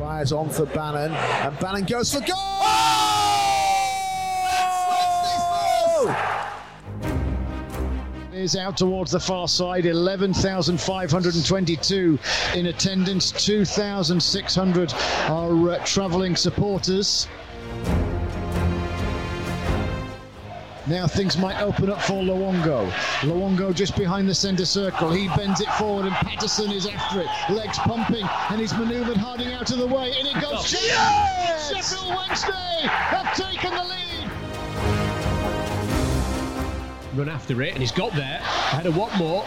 Byers on for Bannon, and Bannon goes for goal! Oh! That's Wednesday's first! Is out towards the far side, 11,522 in attendance, 2,600 are travelling supporters. Now things might open up for Luongo. Luongo just behind the centre circle. He bends it forward and Patterson is after it. Legs pumping and he's manoeuvred Harding out of the way. And it goes. Yes! Sheffield Wednesday have taken the lead. Run after it and he's got there. Ahead of Watmore.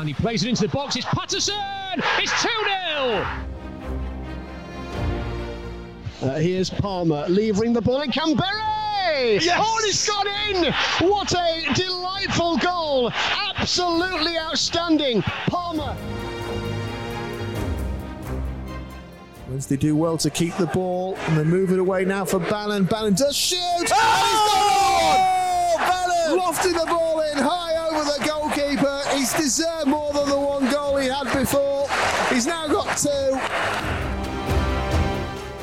And he plays it into the box. It's Patterson! It's 2-0! Here's Palmer levering the ball in Canberra. Yes. Oh, and he's got in! What a delightful goal! Absolutely outstanding, Palmer. Wednesday do well to keep the ball, and they move it away now for Bannon. Bannon does shoot! Oh! And he's got it on! Bannon lofting the ball in high over the goalkeeper. He's deserved more than the one goal he had before. He's now got two.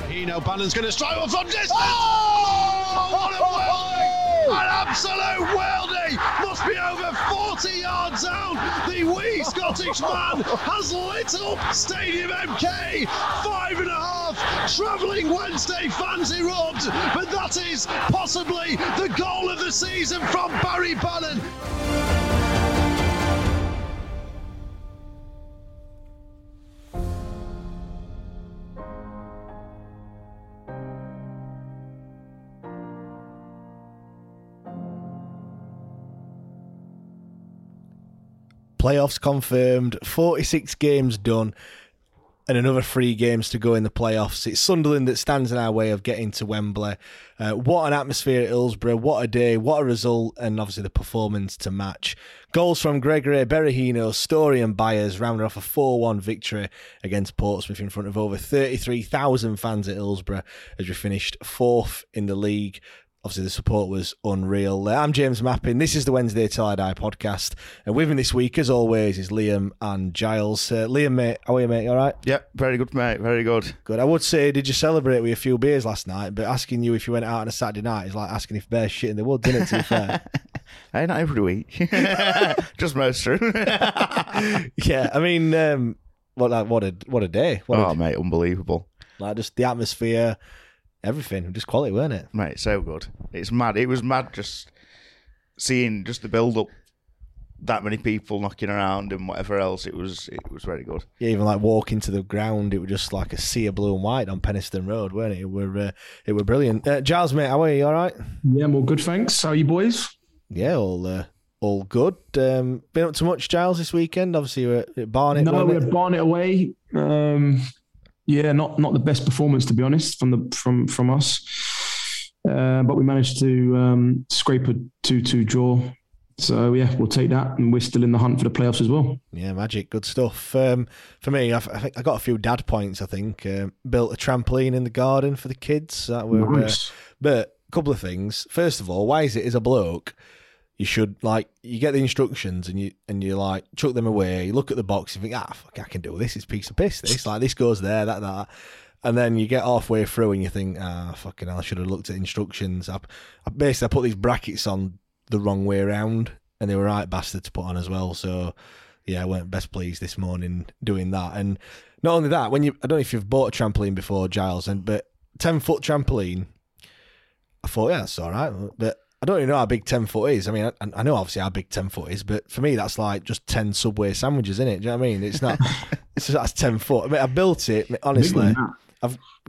Berahino, Bannon's going to strike one from distance. Oh! What a worldie! An absolute worldie! Must be over 40 yards out. The wee Scottish man has lit up Stadium MK. 5.5 travelling Wednesday fans erupt, but that is possibly the goal of the season from Barry Bannon. Playoffs confirmed, 46 games done and another 3 games to go in the playoffs. It's Sunderland that stands in our way of getting to Wembley. What an atmosphere at Hillsborough, what a day, what a result, and obviously the performance to match. Goals from Gregory Berahino, Storey and Byers rounded off a 4-1 victory against Portsmouth in front of over 33,000 fans at Hillsborough as we finished 4th in the league. Obviously, the support was unreal. I'm James Mappin. This is the Wednesday Till I Die podcast. And with me this week, as always, is Liam and Giles. Liam, mate, how are you, mate? You all right? Yeah, very good, mate. Very good. Good. I would say, did you celebrate with a few beers last night? But asking you if you went out on a Saturday night is like asking if bears shit in the woods, isn't it, to be fair? Not every week. Just most true. Yeah, I mean, what a day. Mate, unbelievable. Like, just the atmosphere. Everything, just quality, weren't it? Mate, so good. It's mad. It was mad just seeing just the build-up, that many people knocking around and whatever else. It was very good. Yeah, even like walking to the ground, it was just like a sea of blue and white on Penistone Road, weren't it? It were brilliant. Giles, mate, how are you? You all right? Yeah, I'm all good, thanks. How are you boys? Yeah, all good. Been up to much, Giles, this weekend? Obviously, you were at Barnet. No, we were at Barnet away. Yeah, not the best performance, to be honest, from us, but we managed to scrape a 2-2 draw. So yeah, we'll take that, and we're still in the hunt for the playoffs as well. Yeah, magic, good stuff. For me, I got a few dad points. I think built a trampoline in the garden for the kids. That were nice. But a couple of things. First of all, why is it as a bloke? You should, like, you get the instructions and you like chuck them away. You look at the box, you think, fuck, I can do this. It's a piece of piss. This, like, this goes there, that. And then you get halfway through and you think, fucking hell, I should have looked at instructions. I basically put these brackets on the wrong way around, and they were right bastard to put on as well. So yeah, I weren't best pleased this morning doing that. And not only that, when I don't know if you've bought a trampoline before, Giles, but 10-foot trampoline. I thought, yeah, that's all right, but I don't even know how big 10 foot is. I mean, I know obviously how big 10 foot is, but for me, that's like just 10 Subway sandwiches, isn't it? Do you know what I mean? It's not, so that's 10 foot. I mean, I built it, honestly.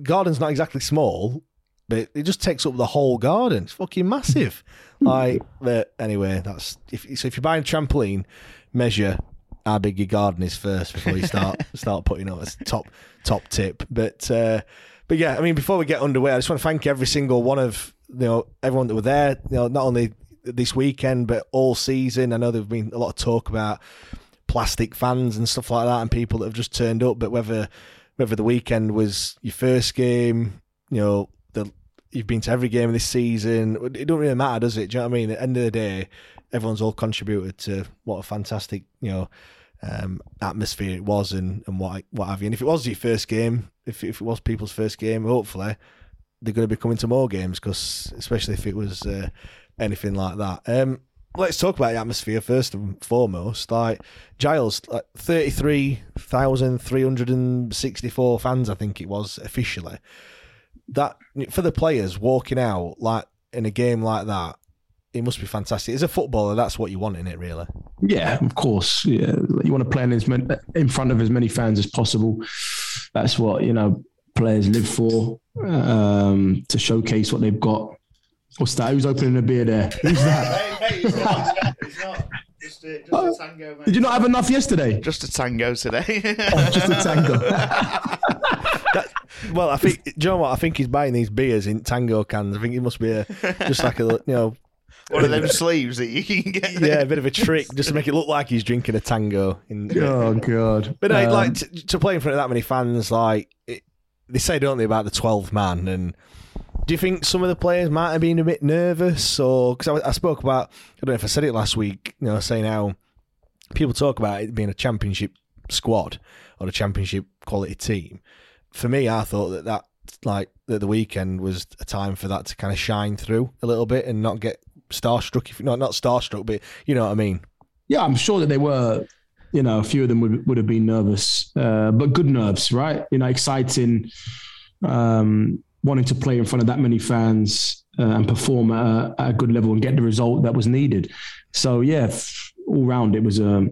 Garden's not exactly small, but it just takes up the whole garden. It's fucking massive. Like, but anyway, if you're buying a trampoline, measure how big your garden is first before you start putting up. That's top tip. But yeah, I mean, before we get underway, I just want to thank every single one of, you know, everyone that were there, you know, not only this weekend but all season. I know there've been a lot of talk about plastic fans and stuff like that, and people that have just turned up. But whether the weekend was your first game, you know, you've been to every game this season, it don't really matter, does it? Do you know what I mean? At the end of the day, everyone's all contributed to what a fantastic, you know, atmosphere it was, and what have you. And if it was your first game, if it was people's first game, hopefully they're going to be coming to more games, because especially if it was anything like that. Let's talk about the atmosphere first and foremost. Like, Giles, like 33,364 fans, I think it was officially. That for the players walking out like in a game like that, it must be fantastic. As a footballer, that's what you want, in it, really. Yeah, of course. Yeah, you want to play in front of as many fans as possible. That's what, you know, players live for, to showcase what they've got. What's that? Who's opening a beer there? Who's that? hey, it's not. Just a tango, mate. Did you not have enough yesterday? Just a tango today. Just a tango. Well, I think, do you know what? I think he's buying these beers in tango cans. I think it must be just like a, you know, one of them sleeves that you can get there. Yeah, a bit of a trick just to make it look like he's drinking a tango. Oh, God. But like to play in front of that many fans, like, they say, don't they, about the 12th man? And do you think some of the players might have been a bit nervous? Or, because I spoke about, I don't know if I said it last week, you know, saying how people talk about it being a championship squad or a championship quality team. For me, I thought that the weekend was a time for that to kind of shine through a little bit and not get starstruck. Not starstruck, but you know what I mean. Yeah, I'm sure that they were. You know, a few of them would have been nervous, but good nerves, right? You know, exciting, wanting to play in front of that many fans and perform at a good level and get the result that was needed. So yeah, all round it was a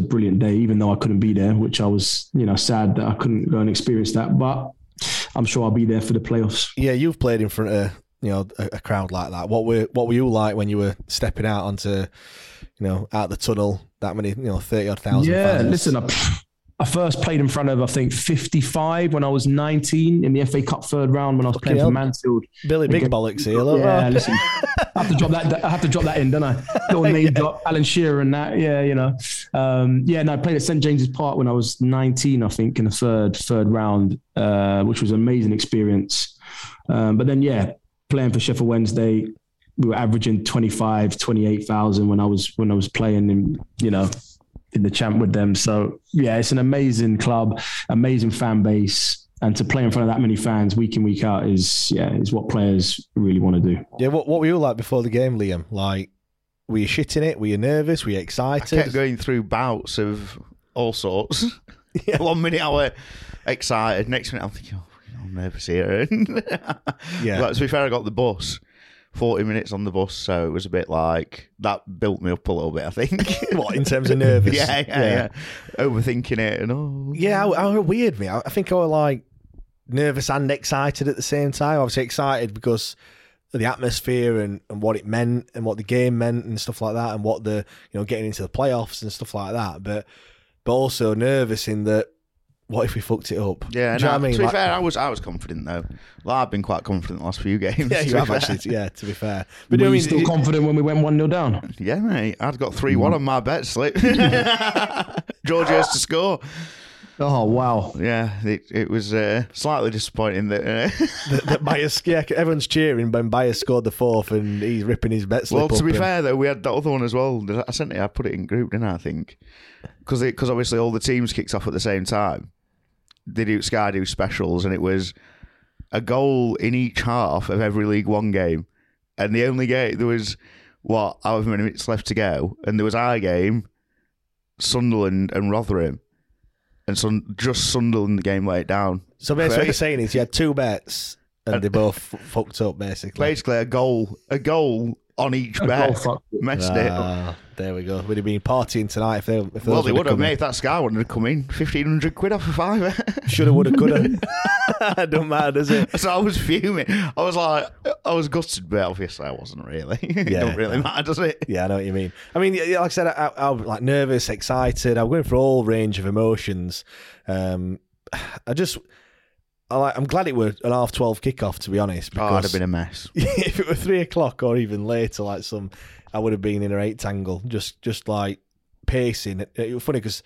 brilliant day. Even though I couldn't be there, which I was, you know, sad that I couldn't go and experience that. But I'm sure I'll be there for the playoffs. Yeah, you've played in front of, you know, a crowd like that. What were you like when you were stepping out onto, you know, out the tunnel? That many, you know, 30,000. Yeah, fans. Listen, I first played in front of, I think, 55 when I was 19 in the FA Cup third round when I was playing for Mansfield. Billy Big Bollocks here. Yeah, listen, I have to drop that in, don't I? Little name drop, Alan Shearer and that. Yeah, you know. I played at St James's Park when I was 19, I think, in the third round, which was an amazing experience. But then, yeah, playing for Sheffield Wednesday, we were averaging 28,000 when I was playing in, you know, in the champ with them. So yeah, it's an amazing club, amazing fan base, and to play in front of that many fans week in, week out is what players really want to do. Yeah, what were you like before the game, Liam? Like, were you shitting it? Were you nervous? Were you excited? I kept going through bouts of all sorts. Yeah. 1 minute I was excited, next minute I'm thinking, I'm nervous here. Yeah. But to be fair, I got the bus. 40 minutes on the bus, so it was a bit like that built me up a little bit, I think. What, in terms of nervous? Yeah. Overthinking it and all. Yeah, I weird me. I think I was like nervous and excited at the same time. Obviously excited because of the atmosphere and what it meant and what the game meant and stuff like that, and what the, you know, getting into the playoffs and stuff like that. But also nervous in that, what if we fucked it up? Yeah, no, I mean? To be fair, I was confident though. Like, I've been quite confident the last few games. Yeah, you have actually. Yeah, to be fair. But were you still confident when we went 1-0 down? Yeah, mate. I'd got 3-1 on my bet slip. George Hirst to score. Oh, wow. Yeah, it was slightly disappointing that... that Byers... Yeah, everyone's cheering when Byers scored the fourth and he's ripping his bet slip. Well, to be fair, though, we had that other one as well. I put it in group, didn't I think? Because obviously all the teams kicked off at the same time. They do Sky do specials, and it was a goal in each half of every League One game. And the only game... There was, however many minutes left to go, and there was our game... Sunderland and Rotherham, and just Sunderland the game let it down. So basically what you're saying is you had two bets and they both fucked up basically. Basically a goal on each bet messed it up. There we go. Would have been partying tonight if well, they would have made that Sky wouldn't have come in. £1,500 off a fiver. Shoulda, woulda, coulda. It don't matter, does it? So I was fuming. I was gutted, but obviously I wasn't really. It don't really matter, does it? Yeah, I know what you mean. I mean, like I said, I was like nervous, excited. I was going through all range of emotions. I'm glad it were an 12:30 kickoff, to be honest. Oh, I'd have been a mess. If it were 3:00 or even later, like some... I would have been in a eight tangle, just like pacing. It was funny because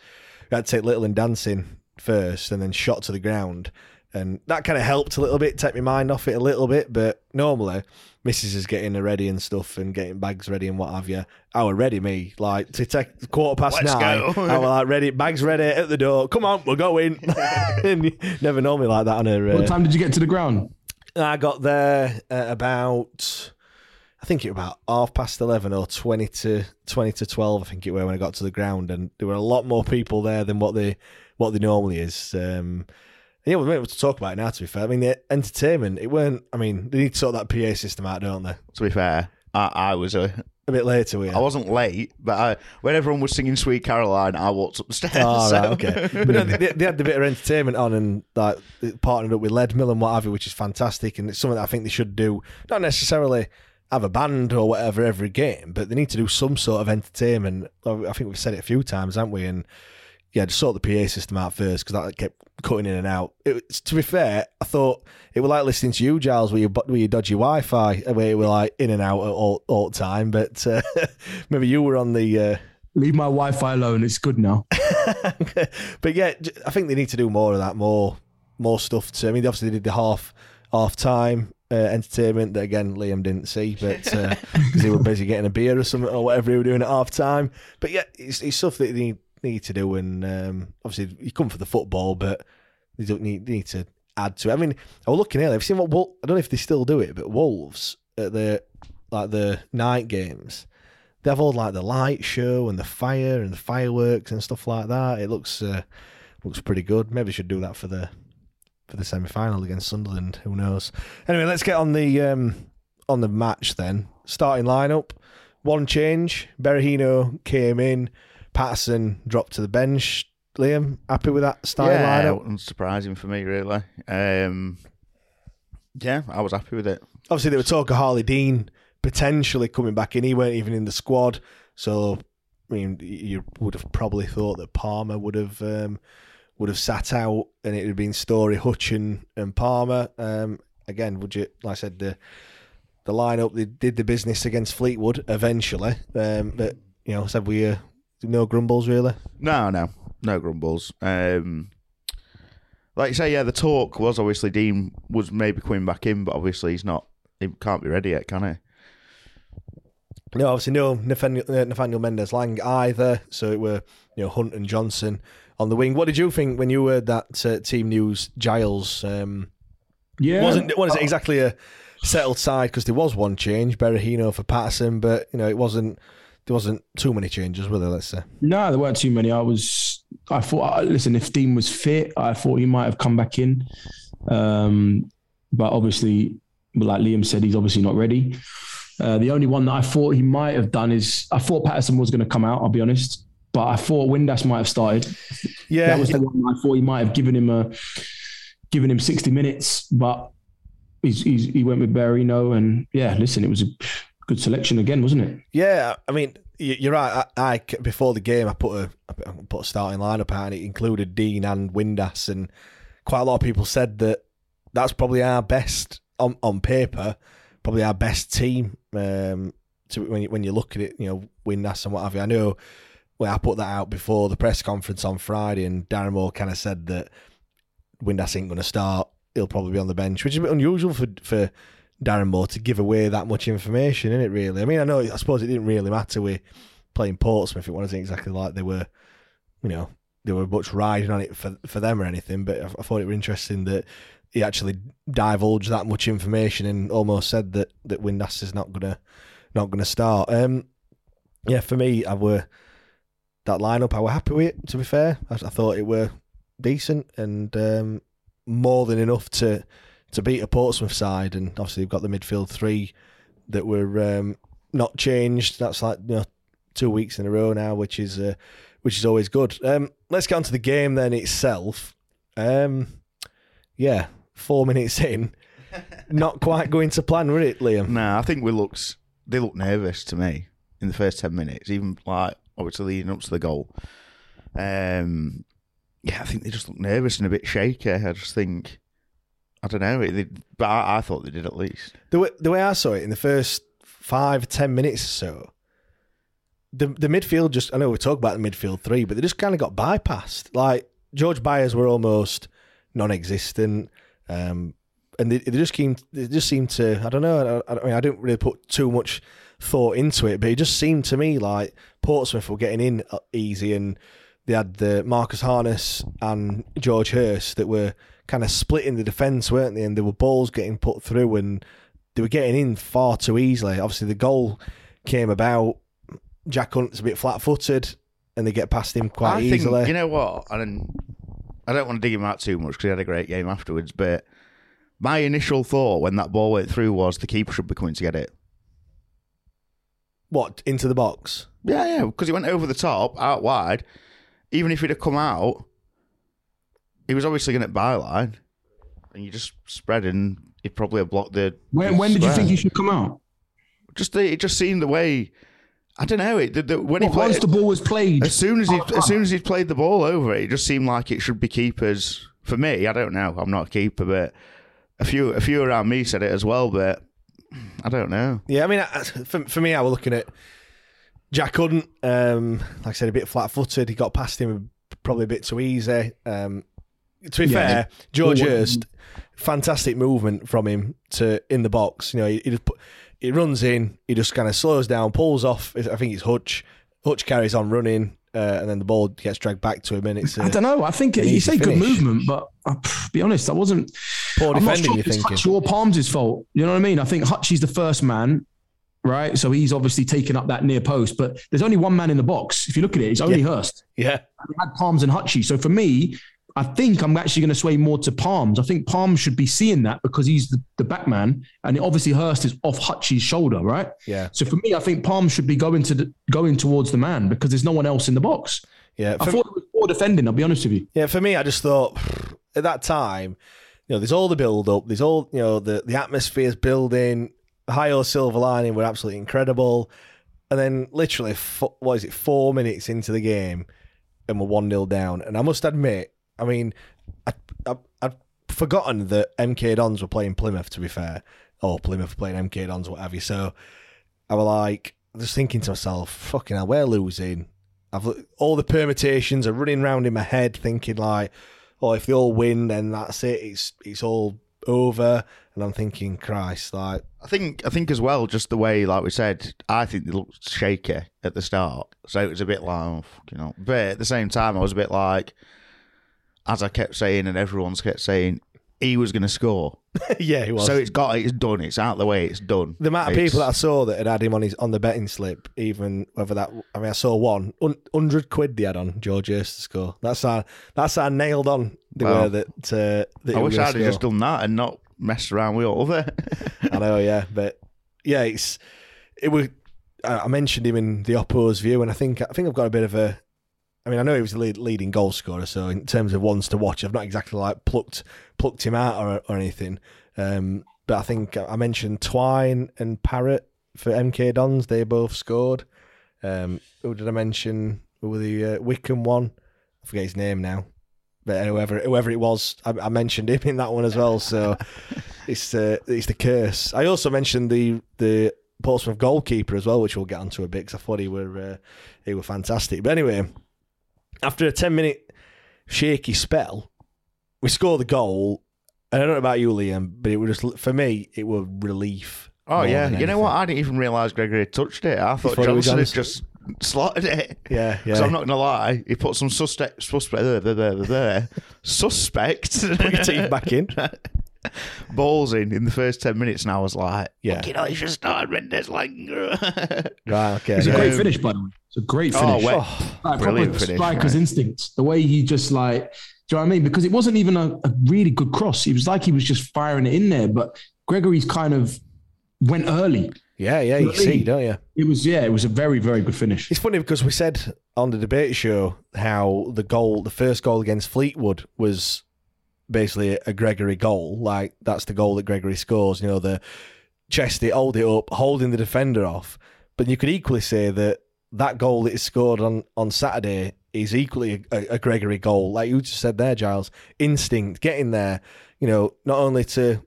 we had to take Little and dancing first and then shot to the ground. And that kind of helped a little bit, take my mind off it a little bit. But normally, Mrs. is getting her ready and stuff and getting bags ready and what have you. I were ready, me. Like, to take 9:15, I were like, ready, bags ready, at the door. Come on, we're going. Never normally like that on her. What time did you get to the ground? I got there at about... I think it was about 11:30 or 20 to 12. I think it was when I got to the ground, and there were a lot more people there than what they normally is. Yeah, we're able to talk about it now. To be fair, I mean the entertainment. It weren't. I mean, they need to sort that PA system out, don't they? To be fair, I was a bit later. I wasn't late, but when everyone was singing "Sweet Caroline," I walked up the stairs. Oh, right, okay. But no, they had the bit of entertainment on, and like partnered up with Leadmill and what have you, which is fantastic, and it's something that I think they should do. Not necessarily have a band or whatever every game, but they need to do some sort of entertainment. I think we've said it a few times, haven't we? And yeah, just sort the PA system out first, because that kept cutting in and out. To be fair, I thought it was like listening to you, Giles, with your dodgy Wi-Fi, where you were like in and out at all time. But maybe you were on the... Leave my Wi-Fi alone, it's good now. But yeah, I think they need to do more of that, more stuff too. I mean, obviously they did the half-time... entertainment that again Liam didn't see, but because he was busy getting a beer or something or whatever he was doing at half time. But yeah, it's stuff that they need to do, and obviously you come for the football, but they need to add to it. I mean, I was looking earlier. I've seen I don't know if they still do it, but Wolves at the night games, they have all like the light show and the fire and the fireworks and stuff like that. It looks pretty good. Maybe they should do that for the semi-final against Sunderland, who knows? Anyway, let's get on the match then. Starting lineup, one change. Berahino came in. Patterson dropped to the bench. Liam, happy with that starting lineup? Yeah, unsurprising for me, really. Yeah, I was happy with it. Obviously, there was talk of Harlee Dean potentially coming back in. He weren't even in the squad, so I mean, you would have probably thought that Palmer would have sat out, and it would have been Storey, Hutchinson and Palmer. Again, like I said, the lineup, they did the business against Fleetwood eventually. But you know, said we no grumbles really. No grumbles. Like you say, yeah, the talk was obviously Dean was maybe coming back in, but obviously he's not. He can't be ready yet, can he? No, obviously no Nathaniel Mendes-Lang either. So it were Hunt and Johnson on the wing. What did you think when you heard that team news, Giles? Wasn't it exactly a settled side, because there was one change, Berahino for Patterson, but it wasn't. There wasn't too many changes, were there? Let's say no, there weren't too many. I thought, listen, if Dean was fit, I thought he might have come back in, but obviously, like Liam said, he's obviously not ready. The only one that I thought he might have done is I thought Patterson was going to come out. I'll be honest. But I thought Windass might have started. Yeah, that was the one I thought he might have given him 60 minutes. But he went with Berahino, and yeah, listen, it was a good selection again, wasn't it? Yeah, I mean you're right. I before the game I put a starting lineup out, and it included Dean and Windass, and quite a lot of people said that's probably our best on paper, probably our best team. When you look at it, Windass and what have you. I know. Well, I put that out before the press conference on Friday, and Darren Moore kind of said that Windass ain't going to start. He'll probably be on the bench, which is a bit unusual for Darren Moore to give away that much information, isn't it, really? I mean, I know, I suppose it didn't really matter with playing Portsmouth. It wasn't exactly like they were, you know, they were much riding on it for them or anything, but I thought it were interesting that he actually divulged that much information and almost said that Windass is not gonna start. Yeah, for me, that lineup, I were happy with it, to be fair. I thought it were decent and more than enough to beat a Portsmouth side, and obviously they've got the midfield three that were not changed. That's like 2 weeks in a row now, which is always good. Let's get on to the game then itself. 4 minutes in, not quite going to plan, were it, Liam? No, I think they looked nervous to me in the first 10 minutes, even like obviously leading up to the goal. I think they just looked nervous and a bit shaky. I just think, I don't know, but I thought they did at least. The way I saw it in the first 5-10 minutes or so, the midfield just, I know we talk about the midfield three, but they just kind of got bypassed. Like, George Byers were almost non-existent, and they just seemed to, I don't know, I mean, I didn't really put too much thought into it, but it just seemed to me like Portsmouth were getting in easy, and they had the Marcus Harness and George Hirst that were kind of splitting the defence, weren't they? And there were balls getting put through, and they were getting in far too easily. Obviously, the goal came about. Jack Hunt's a bit flat-footed, and they get past him quite easily. You know what? I don't want to dig him out too much because he had a great game afterwards, but my initial thought when that ball went through was the keeper should be coming to get it. What, into the box? Yeah, because he went over the top, out wide. Even if he'd have come out, he was obviously going to byline, and you just spread, and he'd probably have blocked the... When did you think he should come out? It just seemed the way... I don't know. Once the ball was played, as soon as he played the ball over it, it just seemed like it should be keepers. For me, I don't know. I'm not a keeper, but a few around me said it as well. But I don't know. Yeah, I mean, for me, I was looking at Jack Hunt. Like I said, a bit flat-footed. He got past him probably a bit too easy. To be fair, George Hirst, fantastic movement from him to in the box. You know, he just put. He runs in, he just kind of slows down, pulls off. I think it's Hutch. Hutch carries on running, and then the ball gets dragged back to him. And it's I don't know. I think you say good movement, but I'll be honest, I wasn't. Poor defending, I'm not sure if it's Hutch or Palms' fault. You know what I mean? I think Hutch is the first man, right? So he's obviously taken up that near post, but there's only one man in the box. If you look at it, it's only Hirst. Yeah. We had Palms and Hutchie. So for me, I think I'm actually going to sway more to Palms. I think Palms should be seeing that because he's the back man, and obviously Hirst is off Hutchie's shoulder, right? Yeah. So for me, I think Palms should be going towards the man because there's no one else in the box. Yeah. I thought it was poor defending, I'll be honest with you. Yeah, for me, I just thought at that time, there's all the build up, there's all, the atmosphere's building, Ohio Silver Lining were absolutely incredible. And then literally, 4 minutes into the game and we're 1-0 down. And I must admit, I mean, I'd forgotten that MK Dons were playing Plymouth, to be fair. Or Plymouth playing MK Dons, what have you. So I was like, just thinking to myself, fucking hell, we're losing. All the permutations are running round in my head, thinking like, oh, if they all win, then that's it. It's all over. And I'm thinking, Christ, like... I think as well, just the way, like we said, I think they looked shaky at the start. So it was a bit like, oh, fucking hell. But at the same time, I was a bit like... As I kept saying, and everyone's kept saying, he was going to score. Yeah, he was. So it's done. It's out the way. It's done. The amount of people that I saw that had him on the betting slip, even whether that, I mean, I saw one £100 they had on George Hirst to score. That's how nailed on they were that. I wish I'd have just done that and not messed around with all of it. I know, yeah, but yeah, it was. I mentioned him in the Oppo's view, and I think I've got a bit of a. I mean, I know he was the leading goal scorer, so in terms of ones to watch, I've not exactly like plucked him out or anything. But I think I mentioned Twine and Parrott for MK Dons. They both scored. Who did I mention? Who were the Wycombe one? I forget his name now. But whoever it was, I mentioned him in that one as well. So it's the curse. I also mentioned the Portsmouth goalkeeper as well, which we'll get onto a bit, because I thought he were fantastic. But anyway, after a 10-minute shaky spell, we scored the goal. I don't know about you, Liam, but it was just, for me, it was relief. Oh, yeah. You know what? I didn't even realise Gregory had touched it. I thought Johnson had just slotted it. Yeah, yeah. Because I'm not going to lie, he put some suspect team back in. Balls in the first 10 minutes, and I was like, yeah, you know, it's just not horrendous. Like, right, okay. It's a great finish, by the way. It's a great finish. Brilliant finish. Striker's instincts. The way he just like, do you know what I mean? Because it wasn't even a really good cross. It was like he was just firing it in there, but Gregory's kind of went early. Yeah, yeah, you see, don't you? It was a very, very good finish. It's funny because we said on the debate show how the first goal against Fleetwood was basically a Gregory goal. Like, that's the goal that Gregory scores, you know, the chest, it, hold it up, holding the defender off. But you could equally say that goal that is scored on Saturday is equally a Gregory goal. Like you just said there, Giles, instinct, getting there, you know, not only to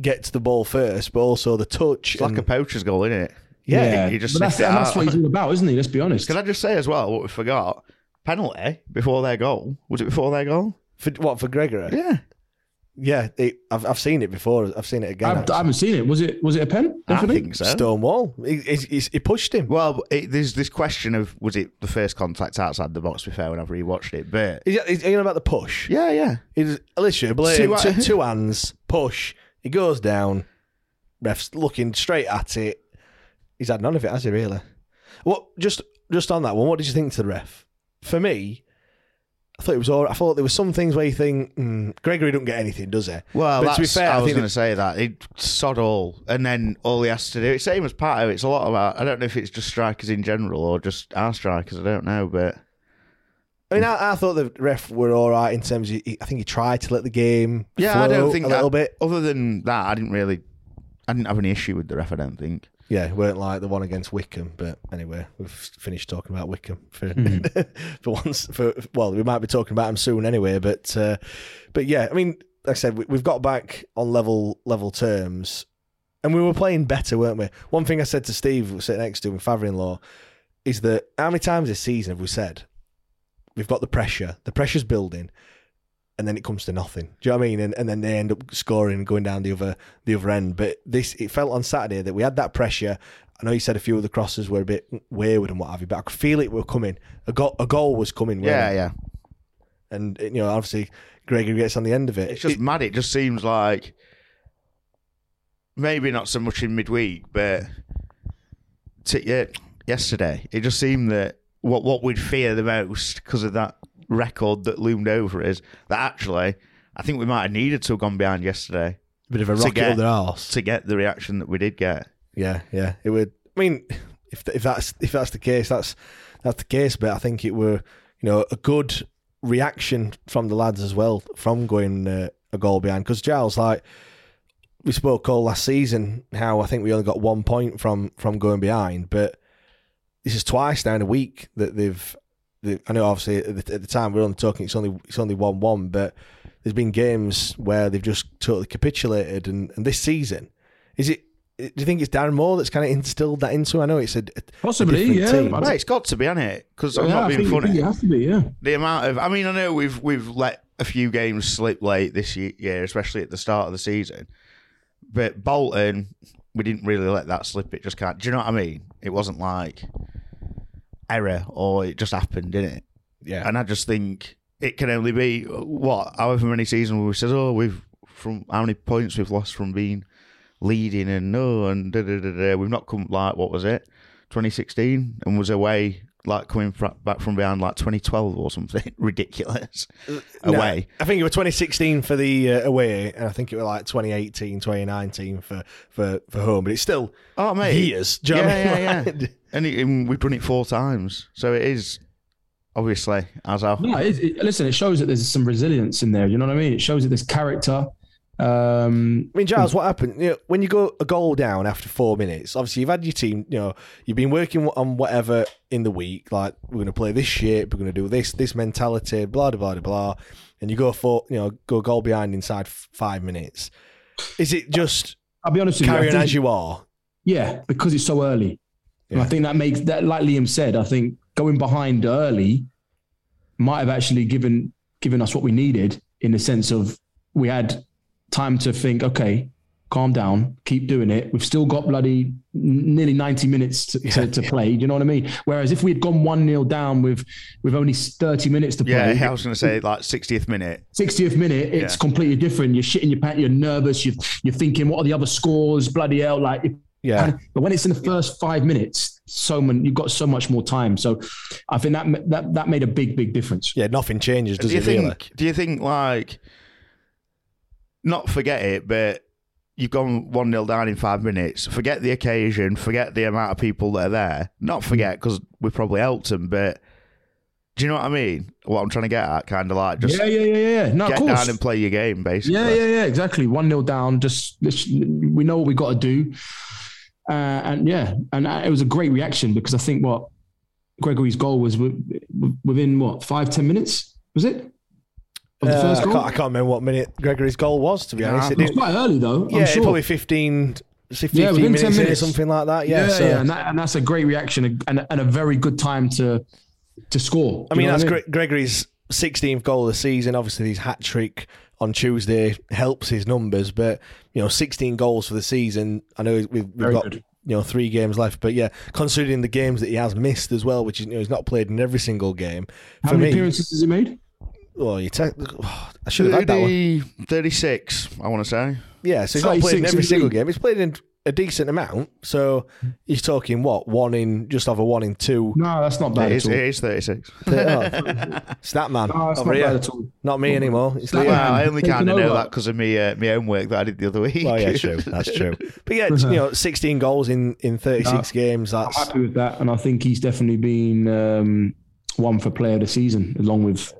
get to the ball first, but also the touch. It's like a poacher's goal, isn't it? Yeah. You just that's what he's all about, isn't he? Let's be honest. Can I just say as well, what we forgot, penalty before their goal. Was it before their goal? For Gregory? Yeah. Yeah, I've seen it before. I've seen it again. I haven't seen it. Was it a pen? Definitely? I think so. Stonewall. He pushed him. Well, there's this question of, was it the first contact outside the box? To be fair, when I've rewatched it, but is you know about the push? Yeah, yeah. It's literally two hands push. He goes down. Ref's looking straight at it. He's had none of it, has he? Really? What? Just on that one. What did you think to the ref? For me, I thought it was all right. I thought there were some things where you think, Gregory don't get anything, does he? Well, but to be fair, I was going to say that. He sod all, and then all he has to do, it's same as Pato, it's a lot about, I don't know if it's just strikers in general or just our strikers, I don't know, but... I mean, I thought the ref were all right in terms of, I think he tried to let the game flow a little bit. Other than that, I didn't have any issue with the ref, I don't think. Yeah, it weren't like the one against Wycombe, but anyway, we've finished talking about Wycombe for once. Well, we might be talking about him soon anyway, but yeah, I mean, like I said, we've got back on level terms, and we were playing better, weren't we? One thing I said to Steve, who was sitting next to him, father-in-law, is that how many times this season have we said we've got the pressure's building, and then it comes to nothing. Do you know what I mean? And then they end up scoring and going down the other end. But it felt on Saturday that we had that pressure. I know you said a few of the crosses were a bit wayward and what have you, but I could feel it were coming. A goal was coming. Yeah, yeah. And, you know, obviously Gregory gets on the end of it. It's just mad. It just seems like maybe not so much in midweek, but yesterday it just seemed that what we'd fear the most because of that record that loomed over is that actually I think we might have needed to have gone behind yesterday. A bit of a rocket up their arse to get the reaction that we did get. Yeah, yeah. It would. I mean, if that's the case, that's the case. But I think it were, you know, a good reaction from the lads as well from going a goal behind. Because Giles, like we spoke all last season, how I think we only got 1 point from going behind, but this is twice now in a week that they've. I know, obviously, at the time we're only talking. It's only 1-1, but there's been games where they've just totally capitulated. And this season, is it? Do you think it's Darren Moore that's kind of instilled that into? I know it's a possibly, yeah. Team. Well, it's got to be, hasn't it? Because I'm not being funny. It has to be, yeah. The amount of, I mean, I know we've let a few games slip late this year, especially at the start of the season. But Bolton, we didn't really let that slip. It just can't. Do you know what I mean? It wasn't like error, or it just happened, didn't it? Yeah. And I just think it can only be however many seasons we says, how many points we've lost from being leading we've not come like, what was it, 2016, and was away like coming back from behind like 2012 or something ridiculous. Away. I think it was 2016 for the away, and I think it was like 2018, 2019 for home, but it's still years. Do you know what I mean? Yeah. And we've done it 4 times. So it is, obviously, as our... No, listen, it shows that there's some resilience in there. You know what I mean? It shows that there's character. I mean, Giles, what happened? You know, when you go a goal down after 4 minutes, obviously you've had your team, you know, you've been working on whatever in the week, like we're going to play this shape, we're going to do this mentality, blah, blah, blah, blah. And you go goal behind inside 5 minutes. Is it just I'll be honest with you, carrying as you are? Yeah, because it's so early. Yeah. And I think that makes that, like Liam said, I think going behind early might have actually given us what we needed, in the sense of we had time to think, okay, calm down, keep doing it. We've still got bloody nearly 90 minutes to play. Do you know what I mean? Whereas if we had gone 1-0 down with only 30 minutes to play. Yeah, I was going to say like 60th minute, it's completely different. You're shitting your pants, you're nervous, you're thinking, what are the other scores? Bloody hell, like... Yeah, but when it's in the first 5 minutes, you've got so much more time. So I think that made a big difference. Yeah, nothing changes, does it? Do you think like, not forget it, but you've gone 1-0 down in 5 minutes. Forget the occasion, forget the amount of people that are there. Not forget, because we probably helped them, but do you know what I mean? What I'm trying to get at, kind of like just No, get down and play your game, basically. Yeah, exactly. 1-0 down, just we know what we got to do. And it was a great reaction, because I think what Gregory's goal was within 5-10 minutes, was it? Of the first goal? I can't remember what minute Gregory's goal was, to be honest. It was quite early though. Yeah, I'm sure. Probably 15 minutes, 10 minutes or something like that. Yeah. And that's a great reaction and a very good time to score. I mean, that's Gregory's 16th goal of the season. Obviously, his hat trick on Tuesday helps his numbers, but 16 goals for the season. I know we've got good. 3 games left, but yeah, considering the games that he has missed as well, which is he's not played in every single game. How many appearances has he made? Well, I should have had that one. 36, I want to say. Yeah, so he's not played in every single game. He's played in a decent amount, so he's talking one in two. No, that's not bad. It is 36. It's that man. No, it's not bad at all. Not me anymore. It's Liam. Well, I only kind of know that because of my own work that I did the other week. Oh yeah, true. That's true. But yeah, 16 goals in 36 games. That's... I'm happy with that, and I think he's definitely been one for player of the season, along with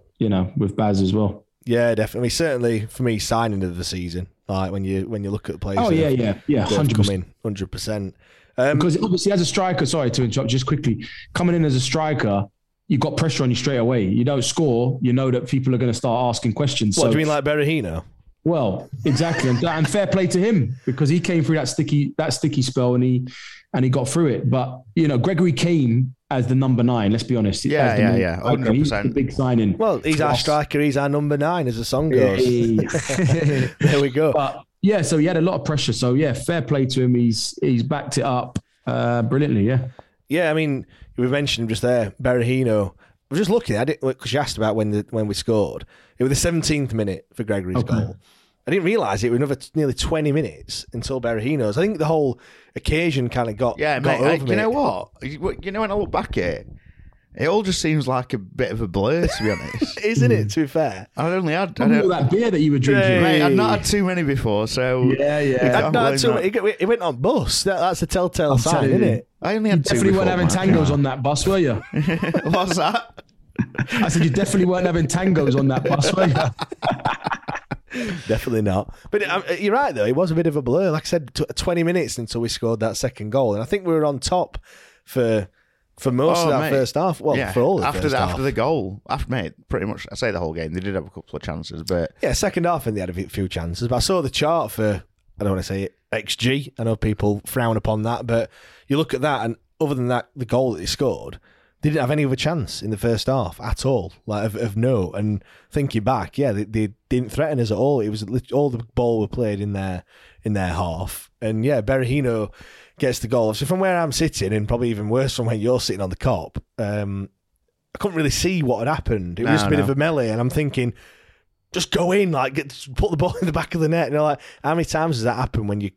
with Baz as well. Yeah, definitely. Certainly for me, signing of the season. Like when you look at the players, 100%. Because obviously, as a striker, sorry to interrupt, just quickly, coming in as a striker, you've got pressure on you straight away. You don't score, you know that people are going to start asking questions. What do you mean, like Berahino? Well, exactly, and fair play to him, because he came through that sticky spell and he got through it. But Gregory came as the number 9. Let's be honest. Yeah, 100%. Big signing. Well, he's our striker. He's our number 9, as the song goes. Hey. There we go. But yeah, so he had a lot of pressure. So yeah, fair play to him. He's backed it up brilliantly. Yeah. Yeah, I mean, we mentioned just there Berahino. I was just looking at it because you asked about when we scored. It was the 17th minute for Gregory's goal. I didn't realise it was another nearly 20 minutes until Berahino's. I think the whole occasion kind of got over me. You know what? When I look back at it, it all just seems like a bit of a blur, to be honest. Isn't it, to be fair? I'd only had... all that beer that you were drinking. Hey. Mate, I'd not had too many before, so... Yeah. I'd not had too many. It went on bus. That's a telltale sign, isn't it? I only had two definitely before, weren't having tangos on that bus, were you? What's that? I said, you definitely weren't having tangos on that bus, were you? Definitely not. But you're right, though. It was a bit of a blur. Like I said, 20 minutes until we scored that second goal. And I think we were on top for most of that first half. Well, for all of the first half. After the goal. Pretty much, I say the whole game. They did have a couple of chances, but... Yeah, second half, and they had a few chances. But I saw the chart for, I don't want to say it, XG. I know people frown upon that, but you look at that, and other than that, the goal that he scored, they didn't have any other chance in the first half at all, like of note. And thinking back, they didn't threaten us at all. It was all the ball were played in their half. And yeah, Berahino gets the goal. So from where I'm sitting, and probably even worse from where you're sitting on the cop, I couldn't really see what had happened. It was just a bit of a melee, and I'm thinking, just go in, like put the ball in the back of the net. Like, how many times does that happen when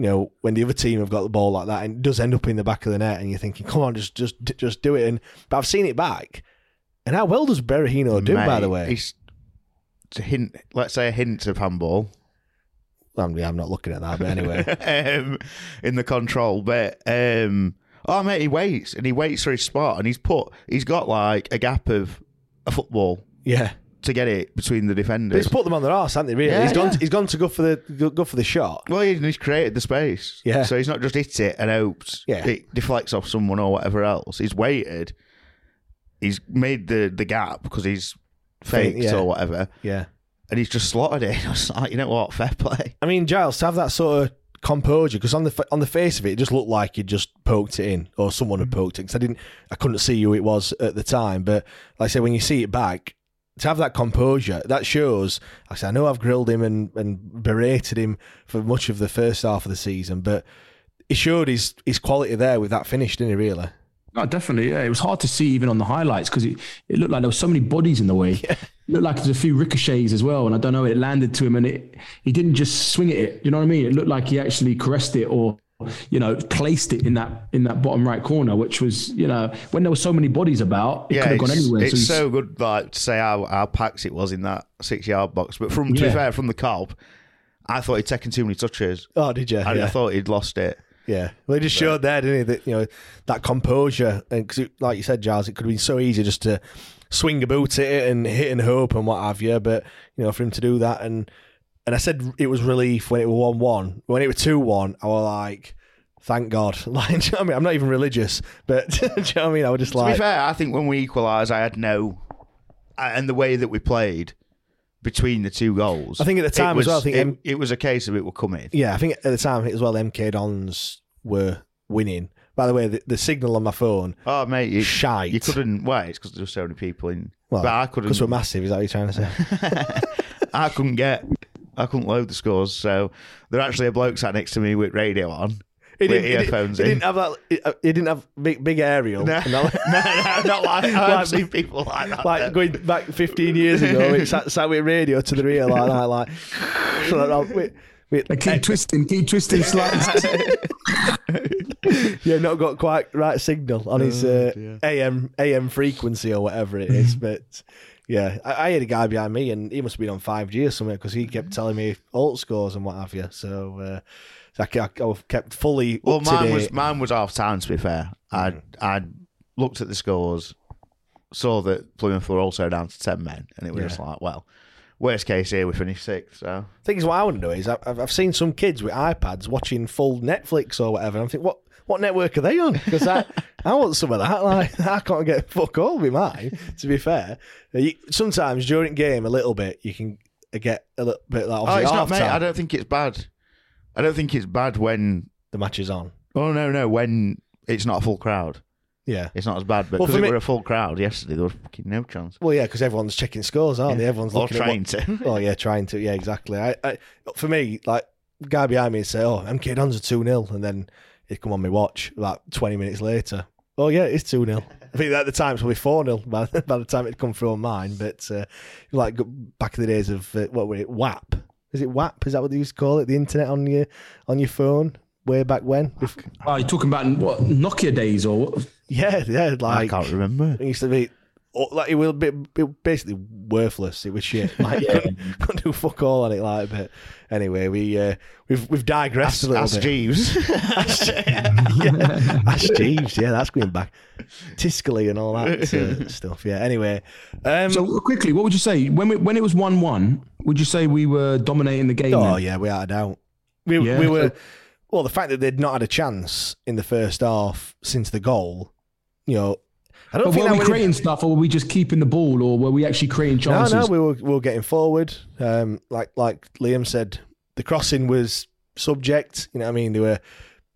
when the other team have got the ball like that and it does end up in the back of the net, and you're thinking, come on, just do it. But I've seen it back. And how well does Berahino do, by the way? It's a hint, let's say a hint of handball. I'm not looking at that, but anyway. In the control, but... he waits for his spot, and he's got like a gap of a football. Yeah. To get it between the defenders. But he's put them on their arse, hasn't he, really? Yeah, he's gone to go for the shot. Well, he's created the space. Yeah. So he's not just hit it and hoped it deflects off someone or whatever else. He's waited. He's made the gap because he's faked or whatever. Yeah. And he's just slotted it. I was like, you know what, fair play. I mean, Giles, to have that sort of composure, because on the face of it, it just looked like you just poked it in, or someone had poked it. Because I couldn't see who it was at the time. But like I say, when you see it back, to have that composure, that shows. Like I say, I know I've grilled him and berated him for much of the first half of the season, but he showed his quality there with that finish, didn't he? Really. Oh, definitely, yeah. It was hard to see even on the highlights because it looked like there were so many bodies in the way. Yeah. It looked like there's a few ricochets as well, and I don't know, it landed to him and he didn't just swing at it. You know what I mean? It looked like he actually caressed it or, you know, placed it in that bottom right corner, which was, you know, when there were so many bodies about, it could have gone anywhere. It's so good, like, to say how packed it was in that 6-yard box. But to be fair, from the cop, I thought he'd taken too many touches. Oh, did you? And I thought he'd lost it. Yeah, well, he just showed there, didn't he? That, you know, that composure, and cause it, like you said, Giles, it could have been so easy just to swing a boot at it and hit and hope and what have you. But you know, for him to do that, and I said it was relief when it was 1-1. When it was 2-1, I was like, thank God. Like, do you know what I mean? I'm not even religious, but do you know what I mean? I was just like, to be fair, I think when we equalised, and the way that we played. Between the two goals, I think at the time as well. I think it was a case of it were coming. Yeah, I think at the time as well, MK Dons were winning. By the way, the signal on my phone. Oh mate, shite! You couldn't. Well, it's because there were so many people in. Well, but I couldn't. Because we're massive. Is that what you're trying to say? I couldn't load the scores. So there actually a bloke sat next to me with radio on. He didn't have big aerial. No, not like I've seen people like that. Like then. Going back 15 years ago, it sat with radio to the rear like that, like. So keep twisting slides. Yeah, not got quite right signal on his AM frequency or whatever it is, but. Yeah, I had a guy behind me, and he must have been on 5G or something because he kept telling me alt scores and what have you. So, so I kept fully. Well, mine was half time. To be fair, I looked at the scores, saw that Plymouth were also down to 10 men, and it was just like, well, worst case here we finish 6th. So, the thing is, what I want to do is I've seen some kids with iPads watching full Netflix or whatever, and I'm thinking, what network are they on? Because I want some of that. Like, I can't get fuck all with mine, to be fair. Sometimes during game, a little bit, you can get a little bit like, obviously, it's not, mate. I don't think it's bad. I don't think it's bad when the match is on. Oh, no. When it's not a full crowd. Yeah. It's not as bad, but because it were a full crowd yesterday, there was fucking no chance. Well, yeah, because everyone's checking scores, aren't they? Everyone's looking trying to. Oh, yeah, trying to. Yeah, exactly. I for me, like, guy behind me would say, oh, MK Dons are 2-0. And then he'd come on my watch about 20 minutes later. Oh, yeah, it's 2-0. I think at the time it was probably 4-0 by the time it'd come through on mine. But like back in the days of, what were it, WAP? Is it WAP? Is that what they used to call it? The internet on your phone way back when? Oh, you're talking about, what, Nokia days or what? Yeah. Like, I can't remember. It used to be, like, it was basically worthless. It was shit. Like, couldn't do fuck all on it. Like, but anyway, we've digressed a little bit. Jeeves. Ask Jeeves. Yeah, that's going back. Tiscali and all that stuff. Yeah. Anyway, so quickly, what would you say when it was 1-1? Would you say we were dominating the game? Oh then? Yeah, without a doubt. We were. Well, the fact that they'd not had a chance in the first half since the goal, you know. I don't think were we creating stuff, or were we just keeping the ball, or were we actually creating chances? No, we were getting forward. Like Liam said, the crossing was subject. You know what I mean? They were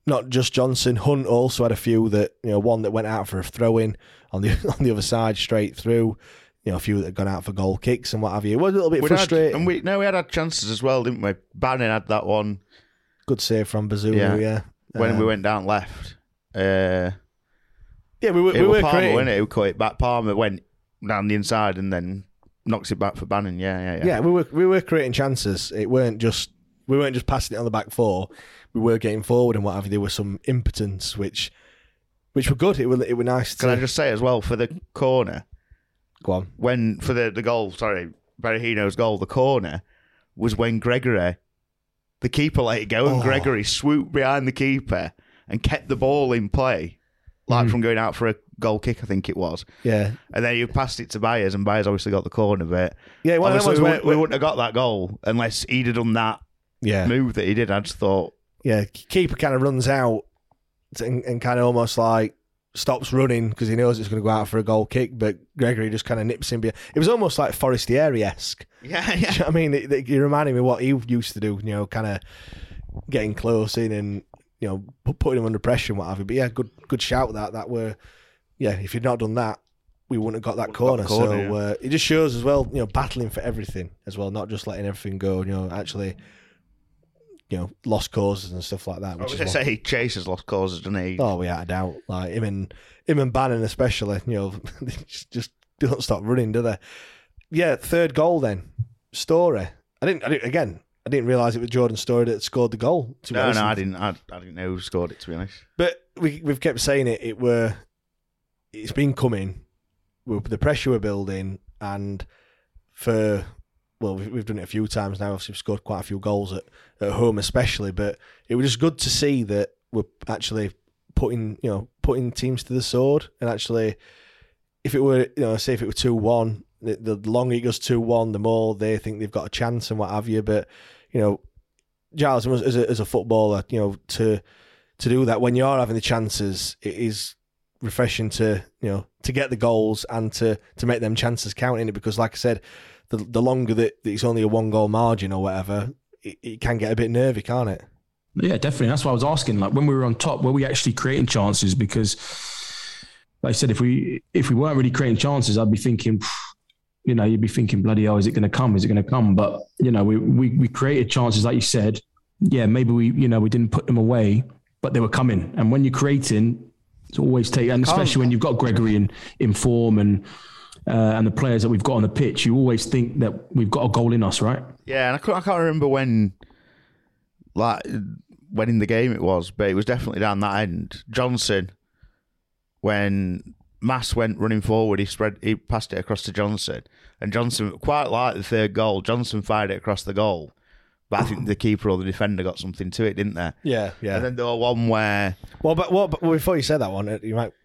not just Johnson. Hunt also had a few that, you know, one that went out for a throw-in on the other side, straight through. You know, a few that had gone out for goal kicks and what have you. It was a little bit frustrating. We had our chances as well, didn't we? Bannon had that one. Good save from Bazuma, yeah. When we went down left. Yeah, we were Palmer, creating. Wasn't it? Who caught it back? Palmer went down the inside and then knocks it back for Bannon. Yeah. Yeah, we were creating chances. We weren't just passing it on the back four. We were getting forward and what have you. There was some impotence which were good. It were nice. Can I just say as well for the corner? Go on. When for the goal, sorry, Berahino's goal, the corner was when Gregory, the keeper, let it go, and Gregory swooped behind the keeper and kept the ball in play. Like from going out for a goal kick, I think it was. Yeah. And then you passed it to Byers, and Byers obviously got the corner of it. Yeah, well, we wouldn't have got that goal unless he'd have done that move that he did. I just thought... Yeah, keeper kind of runs out and kind of almost like stops running because he knows it's going to go out for a goal kick, but Gregory just kind of nips him behind. It was almost like Forestieri-esque. Yeah, yeah. You know what I mean, it reminded me what he used to do, you know, kind of... getting close in and, you know, putting him under pressure and what have you. But yeah, good shout that were, yeah, if you'd not done that, we wouldn't have got that corner. So yeah. It just shows as well, you know, battling for everything as well, not just letting everything go, you know, actually, you know, lost causes and stuff like that. Which I say he chases lost causes, doesn't he? Oh, without a doubt. Like him and Bannon especially, you know, they just don't stop running, do they? Yeah, third goal then. Storey. I didn't realise it was Jordan Storey that scored the goal. I didn't know who scored it, to be honest. But we've kept saying it. It's been coming. The pressure we're building, and we've done it a few times now. Obviously, we've scored quite a few goals at home, especially. But it was just good to see that we're actually putting teams to the sword, and actually, if it were, you know, say if it were 2-1. The longer it goes 2-1, the more they think they've got a chance and what have you. But, you know, Giles, as a footballer, you know, to do that when you are having the chances, it is refreshing to, you know, to get the goals and to make them chances count, in it, because, like I said, the longer that it's only a one-goal margin or whatever, it can get a bit nervy, can't it? Yeah, definitely. That's why I was asking, like, when we were on top, were we actually creating chances? Because, like I said, if we weren't really creating chances, I'd be thinking... You know, you'd be thinking, bloody hell, is it going to come? Is it going to come? But, you know, we created chances, like you said. Yeah, maybe we didn't put them away, but they were coming. And when you're creating, it's always and especially when you've got Gregory in form and the players that we've got on the pitch, you always think that we've got a goal in us, right? Yeah, and I can't remember when in the game it was, but it was definitely down that end. Johnson, when... Mass went running forward, he passed it across to Johnson, and Johnson, quite like the third goal, Johnson fired it across the goal, but I think the keeper or the defender got something to it, didn't they? Yeah. And then there was one where... Well, before you said that one,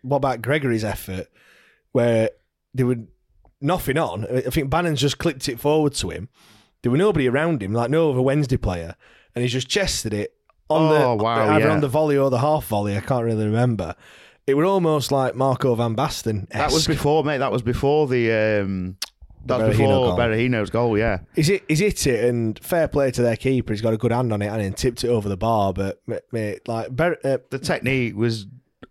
what about Gregory's effort, where they were nothing on? I think Bannon's just clipped it forward to him. There were nobody around him, like no other Wednesday player, and he's just chested it on the volley or the half volley, I can't really remember. It were almost like Marco van Basten. That was before Berahino's goal. Yeah, is it? And fair play to their keeper. He's got a good hand on it and he tipped it over the bar. But mate, like the technique was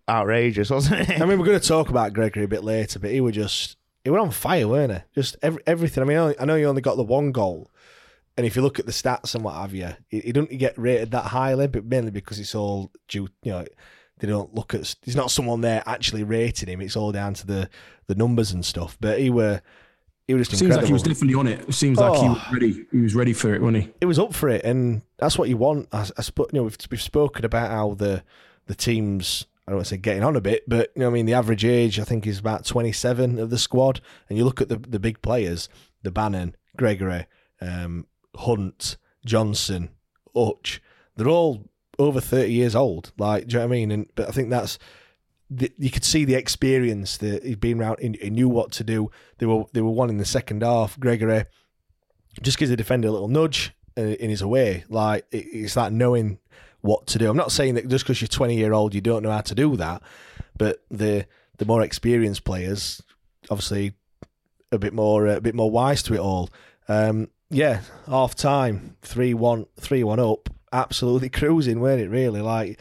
outrageous, wasn't it? I mean, we're going to talk about Gregory a bit later, but he were on fire, weren't he? Just everything. I mean, I know you only got the one goal, and if you look at the stats and what have you, he doesn't get rated that highly, but mainly because it's all due, you know. They don't look at... There's not someone there actually rating him. It's all down to the numbers and stuff. But he was just incredible. Seems like he was definitely on it. Seems like he was ready. He was ready for it, wasn't he? He was up for it, and that's what you want. You know, we've spoken about how the teams... I don't want to say getting on a bit, but you know, I mean, the average age I think is about 27 of the squad. And you look at the big players: the Bannon, Gregory, Hunt, Johnson, Hutch. They're all over 30 years old, like, do you know what I mean? But I think that's you could see the experience that he'd been around. He knew what to do. They were one in the second half. Gregory just gives the defender a little nudge in his away. Like it's that knowing what to do. I'm not saying that just because you're 20-year-old you don't know how to do that, but the more experienced players obviously a bit more wise to it all. Yeah, half time 3-1 up. Absolutely cruising, weren't it? Really, like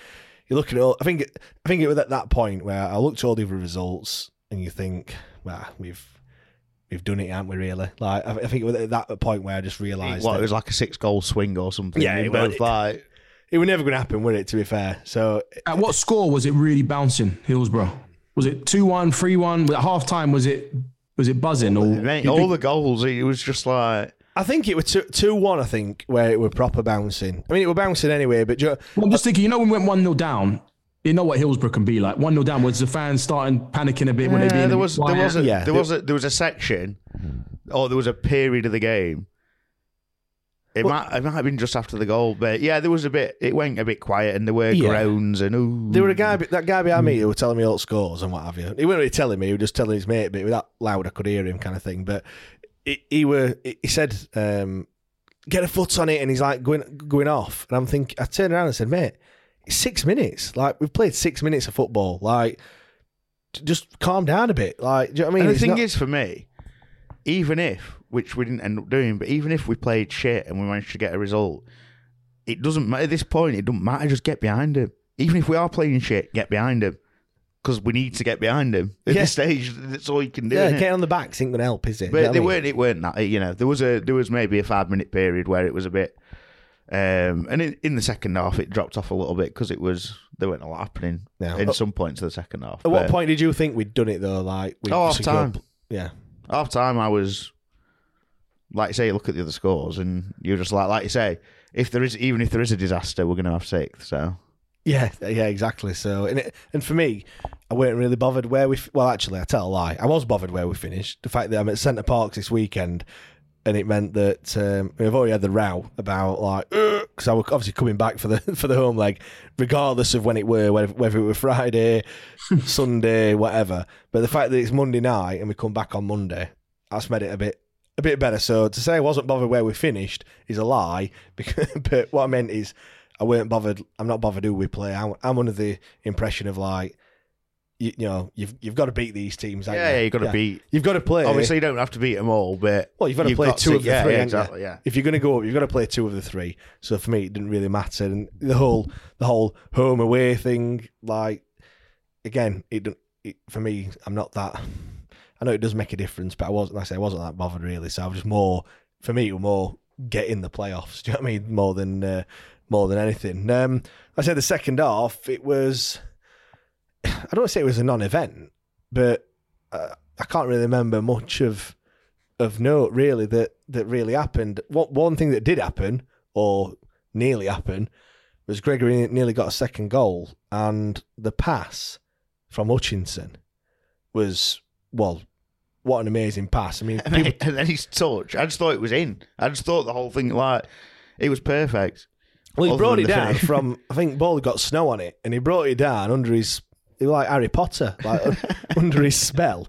you're looking at all. I think it was at that point where I looked at all the other results, and you think, well, we've done it, haven't we? Really, like I think it was at that point where I just realised it was like a 6-goal swing or something. Yeah, it was never going to happen, were it? To be fair, so at what score was it really bouncing? Hillsborough, was it 2-1, 3-1? At half time, was it buzzing? The goals, it was just like. I think it was 2-1, I think, where it were proper bouncing. I mean, it were bouncing anyway, but... I'm just thinking, you know when we went 1-0 down, you know what Hillsborough can be like. 1-0 down, was the fans starting panicking a bit when they... There was a section, or there was a period of the game. It might have been just after the goal, but yeah, there was a bit... It went a bit quiet, and there were groans, and ooh... There were that guy behind me who was telling me all scores and what have you. He wasn't really telling me, he was just telling his mate, but it was that loud I could hear him kind of thing, but... He said, get a foot on it, and he's like going off. And I turned around and said, mate, it's 6 minutes. Like, we've played 6 minutes of football. Like, just calm down a bit. Like, do you know what I mean? And the thing is, for me, even if, which we didn't end up doing, but even if we played shit and we managed to get a result, It doesn't matter at this point. It doesn't matter. Just get behind him. Even if we are playing shit, get behind him. Because we need to get behind him at this stage. That's all you can do. Yeah, getting on the back ain't going to help, is it? But it weren't that. You know, there was maybe a 5-minute period where it was a bit. And in the second half, it dropped off a little bit because there weren't a lot happening in some points of the second half. At what point did you think we'd done it though? Like half time. Yeah, half time. I was like, you say, look at the other scores, and you're just like you say, even if there is a disaster, we're going to have sixth. So. Yeah, exactly. So, and for me, I weren't really bothered where we. Well, actually, I tell a lie. I was bothered where we finished. The fact that I'm at Centre Parks this weekend, and it meant that we've already had the row about because I was obviously coming back for the home leg, regardless of when it were, whether it were Friday, Sunday, whatever. But the fact that it's Monday night and we come back on Monday, that's made it a bit better. So to say I wasn't bothered where we finished is a lie. Because, but what I meant is. I weren't bothered. I'm not bothered who we play. I'm under the impression of you've got to beat these teams. Yeah, you've got to beat. You've got to play. Obviously, you don't have to beat them all, but you've got to play two of the three. Yeah, exactly. Yeah. If you're going to go up, you've got to play two of the three. So for me, it didn't really matter. And the whole home away thing, again, for me, I'm not that. I know it does make a difference, but I wasn't. Like I say, I wasn't that bothered really. So I was just more. For me, it was more getting the playoffs. Do you know what I mean? More than anything. I said the second half, it was, I don't want to say it was a non-event, but I can't really remember much of note really that really happened. One thing that did happen, or nearly happen, was Gregory nearly got a second goal, and the pass from Hutchinson was, what an amazing pass. I mean, and then his touch. I just thought it was in. I just thought the whole thing, it was perfect. Well, he brought it down from, I think ball got snow on it, and he brought it down under his, like Harry Potter, under his spell.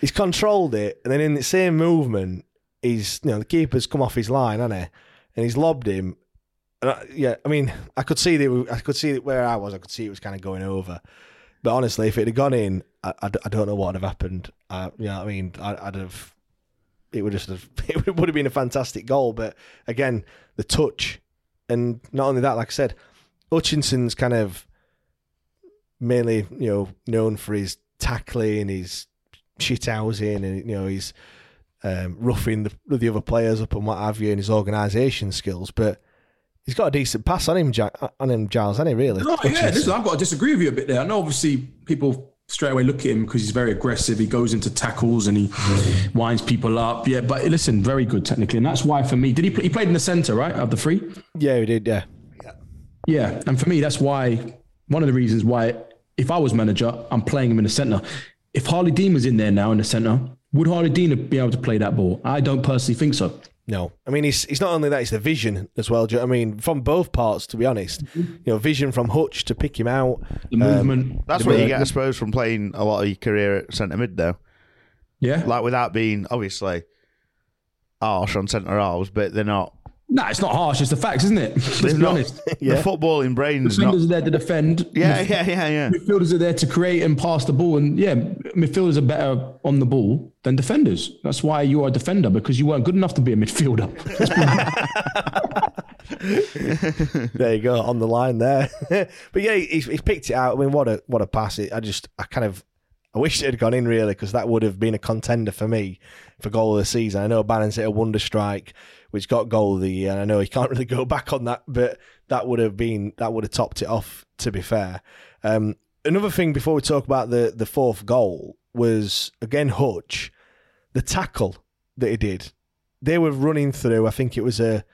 He's controlled it, and then in the same movement, he's, the keeper's come off his line, hasn't he? And he's lobbed him. And I could see that. I could see that where I was. I could see it was kind of going over. But honestly, if it had gone in, I don't know what would have happened. I'd have. It would have been a fantastic goal. But again, the touch. And not only that, like I said, Hutchinson's kind of mainly, known for his tackling, his shithousing, and his roughing the other players up and what have you, and his organisation skills. But he's got a decent pass on him, Giles, hasn't he? Really? Listen, I've got to disagree with you a bit there. I know, obviously, people straight away look at him because he's very aggressive. He goes into tackles and he winds people up. Yeah, but listen, very good technically. And that's why for me, he played in the centre, right, of the three? Yeah, he did, yeah. And for me, that's why, one of the reasons why, if I was manager, I'm playing him in the centre. If Harlee Dean was in there now in the centre, would Harlee Dean be able to play that ball? I don't personally think so. No. I mean, it's not only that, it's the vision as well. Do you know what I mean? From both parts, to be honest. Vision from Hutch to pick him out. The movement. That's what you get, I suppose, from playing a lot of your career at centre-mid, though. Yeah. Without being, obviously, harsh on centre-halves, but they're not. No, it's not harsh. It's the facts, isn't it? Let's be honest. Yeah. The footballing brain's not. Midfielders are there to defend. Yeah. Midfielders are there to create and pass the ball. And yeah, midfielders are better on the ball than defenders. That's why you are a defender, because you weren't good enough to be a midfielder. There you go, on the line there. But yeah, he's picked it out. I mean, what a pass. I wish it had gone in, really, because that would have been a contender for me for goal of the season. I know Bannon's hit a wonder strike, which got goal of the year, and I know he can't really go back on that, but that would have topped it off, to be fair. Another thing before we talk about the fourth goal was, again, Hutch, the tackle that he did. They were running through, I think it was a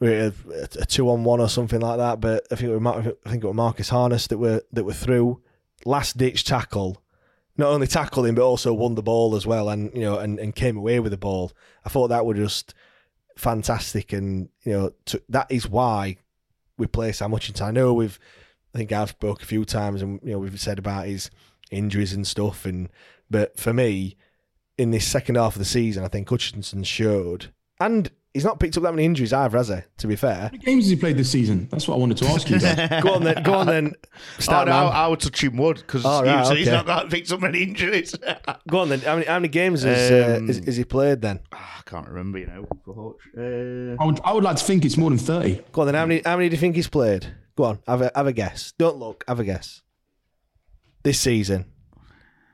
2-on-1 or something like that, but I think it was Marcus Harness that were through. Last-ditch tackle. Not only tackled him, but also won the ball as well, and and came away with the ball. I thought that was just fantastic, and that is why we play so much in time. I know I've spoke a few times, and we've said about his injuries and stuff, but for me, in this second half of the season, I think Hutchinson showed, and He's not picked up that many injuries either, has he, to be fair? How many games has he played this season? That's what I wanted to ask you. Go on then. Start now. I would touch him wood because he's not that picked up many injuries. Go on then. How many games has he played then? I can't remember, you know. I would like to think it's more than 30. Go on then. How many do you think he's played? Go on. Have a guess. Don't look. Have a guess. This season.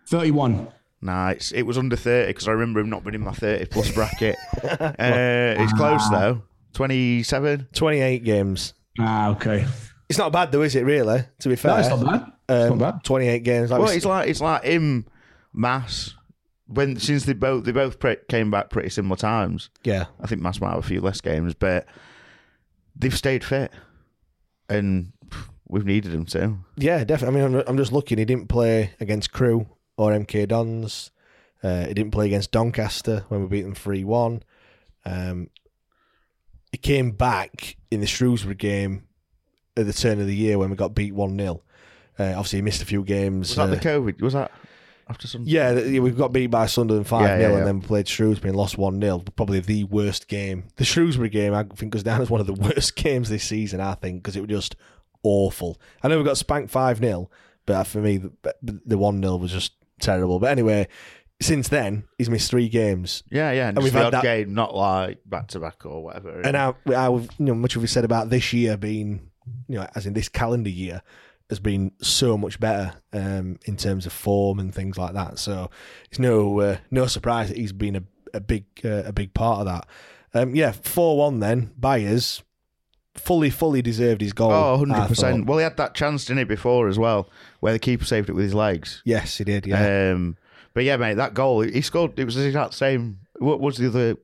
31. Nah, it was under 30 because I remember him not being in my 30-plus bracket. It's close, though. 27? 28 games. Ah, okay. It's not bad, though, is it, really? To be fair. No, it's not bad. 28 games. Like it's like him, Mass, since they both came back pretty similar times. Yeah. I think Mass might have a few less games, but they've stayed fit. And we've needed him, too. Yeah, definitely. I mean, I'm just looking. He didn't play against Crewe or MK Dons. He didn't play against Doncaster when we beat them 3-1. He came back in the Shrewsbury game at the turn of the year when we got beat 1-0. Obviously, he missed a few games. Was that the COVID? Was that after some? Yeah, we got beat by Sunderland 5-0 and then played Shrewsbury and lost 1-0. Probably the worst game. The Shrewsbury game, I think, goes down as one of the worst games this season, I think, because it was just awful. I know we got spanked 5-0, but for me, the 1-0 was just terrible. But anyway, since then, he's missed 3 games. Yeah. And we've had that game, not like back-to-back or whatever. And how much have we said about this year being, as in this calendar year, has been so much better in terms of form and things like that. So it's no surprise that he's been a big part of that. 4-1 then, Byers. Fully deserved his goal. Oh, 100%. Well, he had that chance, didn't he, before as well, where the keeper saved it with his legs. Yes, he did, yeah. But yeah, mate, that goal, he scored, it was the exact same. What was the other?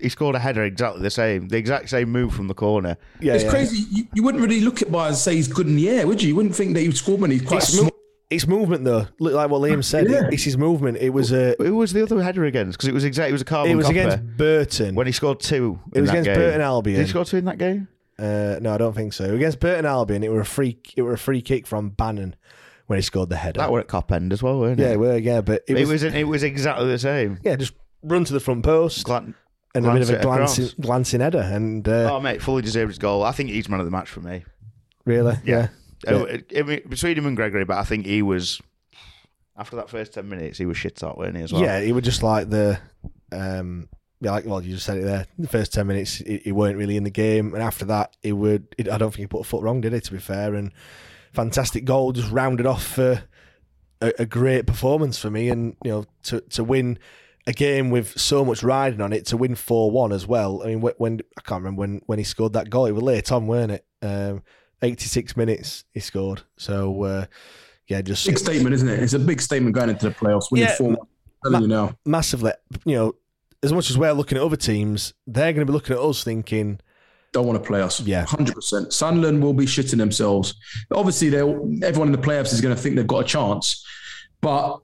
He scored a header exactly the same. The exact same move from the corner. Yeah, it's crazy. You wouldn't really look at Byers and say he's good in the air, would you? You wouldn't think that he would score when he's quite small. It's movement, though. Look, like what Liam said. Yeah. It's his movement. It was a. Who was the other header against? Because it was a carbon. It was copper against Burton when he scored 2. It was against Burton Albion. Did he score 2 in that game? No, I don't think so. Against Burton Albion, it were a free kick from Bannon when he scored the header. That were at Cop End as well, weren't it? Yeah, it were. Yeah, but it was exactly the same. Yeah, just run to the front post. And a bit of a glancing header. And mate, fully deserved his goal. I think he's man of the match for me. Really? Yeah. Between him and Gregory, but I think he was, after that first 10 minutes, he was shit hot, weren't he, as well? Yeah, he was just like you just said it there. The first 10 minutes, he weren't really in the game, and after that, I don't think he put a foot wrong, did he, to be fair? And fantastic goal, just rounded off a great performance for me, and to win a game with so much riding on it, to win 4-1 as well. I mean, when I can't remember when he scored that goal, it was late on, weren't it? 86 minutes he scored. So, just big statement, isn't it? It's a big statement going into the playoffs. Winning 4-1, telling you now, massively. As much as we're looking at other teams, they're going to be looking at us thinking, "Don't want to play us." Yeah, 100%. Sunderland will be shitting themselves. Obviously, everyone in the playoffs is going to think they've got a chance, but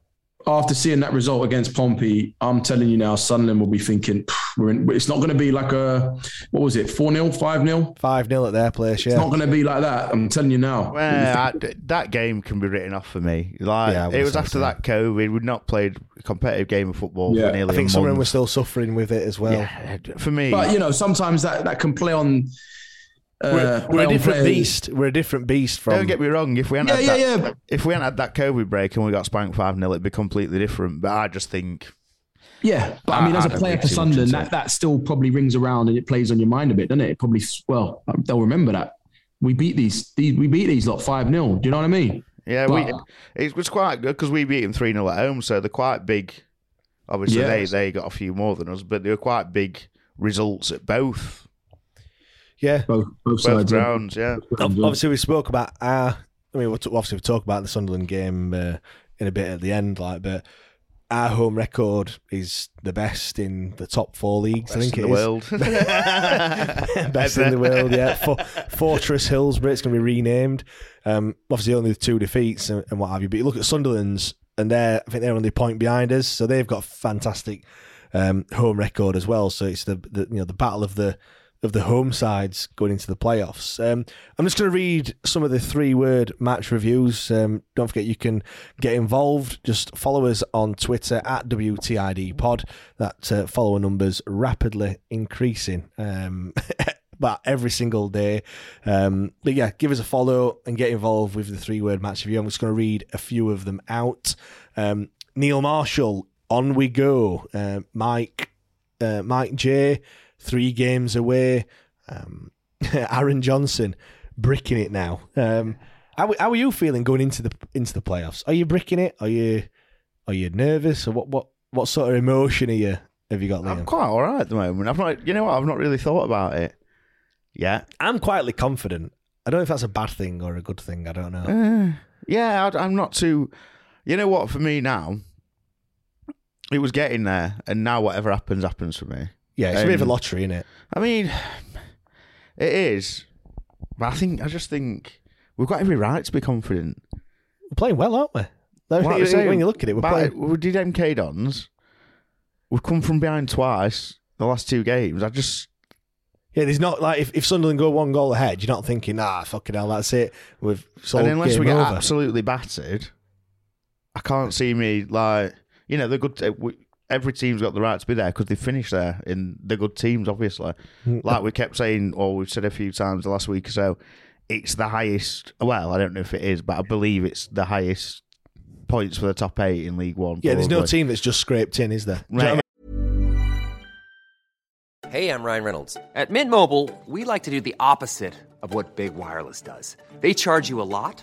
after seeing that result against Pompey, I'm telling you now, Sunderland will be thinking, it's not going to be like a, what was it, 4-0, 5-0? 5-0 at their place, yeah. It's not going to be like that, I'm telling you now. Well, that game can be written off for me. Like, yeah, it was after that COVID, we'd not played a competitive game of football for nearly a month. I think some of them were still suffering with it as well. Yeah, for me. But, sometimes that can play on... We're a different beast. We're a different beast from. Don't get me wrong. If we hadn't had that COVID break and we got spanked 5-0, it'd be completely different. But I just think. Yeah, but I mean, as a player for Sunderland, that still probably rings around and it plays on your mind a bit, doesn't it? It probably. Well, they'll remember that we beat these lot 5-0. Do you know what I mean? Yeah, it was quite good because we beat them 3-0 at home, so they're quite big. Obviously, they got a few more than us, but they were quite big results at both. Yeah, both sides. Grounds, yeah. Obviously, we spoke about we'll talk about the Sunderland game in a bit at the end, but our home record is the best in the top 4 leagues. Best I think in it the is. World. Best in the world, yeah. Fortress Hillsborough, it's going to be renamed. Obviously, only 2 defeats and what have you. But you look at Sunderland's, and I think they're only a point behind us, so they've got fantastic home record as well. So it's the battle of the of the home sides going into the playoffs. I'm just going to read some of the three-word match reviews. Don't forget you can get involved. Just follow us on Twitter at WTID Pod. That follower number's rapidly increasing about every single day. But yeah, give us a follow and get involved with the three-word match review. I'm just going to read a few of them out. Neil Marshall, on we go. Mike J, 3 games away. Aaron Johnson, bricking it now. How are you feeling going into the playoffs? Are you bricking it? Are you nervous? Or what sort of emotion have you got, Liam? I'm quite all right at the moment. I've not really thought about it yet. I'm quietly confident. I don't know if that's a bad thing or a good thing. I don't know. I'm not too. You know what? For me now, it was getting there, and now whatever happens for me. Yeah, it's a bit of a lottery, isn't it? I mean, it is. But I just think we've got every right to be confident. We're playing well, aren't we? When you look at it, we did MK Dons. We've come from behind twice the last 2 games. Yeah, there's not like if Sunderland go 1 goal ahead, you're not thinking, fucking hell, that's it. Unless we get absolutely battered, I can't see me like. You know, every team's got the right to be there because they finished there in the good teams, obviously. Like we kept saying, or we've said a few times the last week or so, it's the highest. Well, I don't know if it is, but I believe it's the highest points for the top 8 in League One. Yeah, probably. There's no team that's just scraped in, is there? Right. Hey, I'm Ryan Reynolds. At Mint Mobile, we like to do the opposite of what Big Wireless does. They charge you a lot.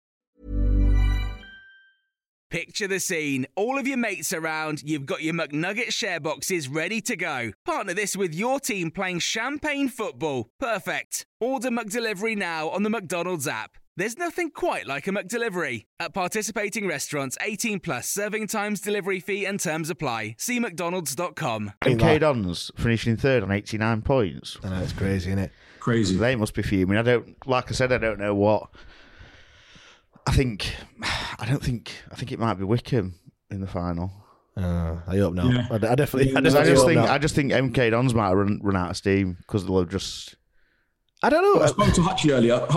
Picture the scene. All of your mates around, you've got your McNugget share boxes ready to go. Partner this with your team playing champagne football. Perfect. Order McDelivery now on the McDonald's app. There's nothing quite like a McDelivery. At participating restaurants, 18 plus serving times, delivery fee and terms apply. See mcdonalds.com. MK Dons finishing 3rd on 89 points. I know, it's crazy, isn't it? Crazy. They must be fuming. I don't know what. I think it might be Wycombe in the final. I hope not. Yeah. I just think MK Dons might run out of steam because they'll just. I don't know. Well, I spoke to Hutchie earlier,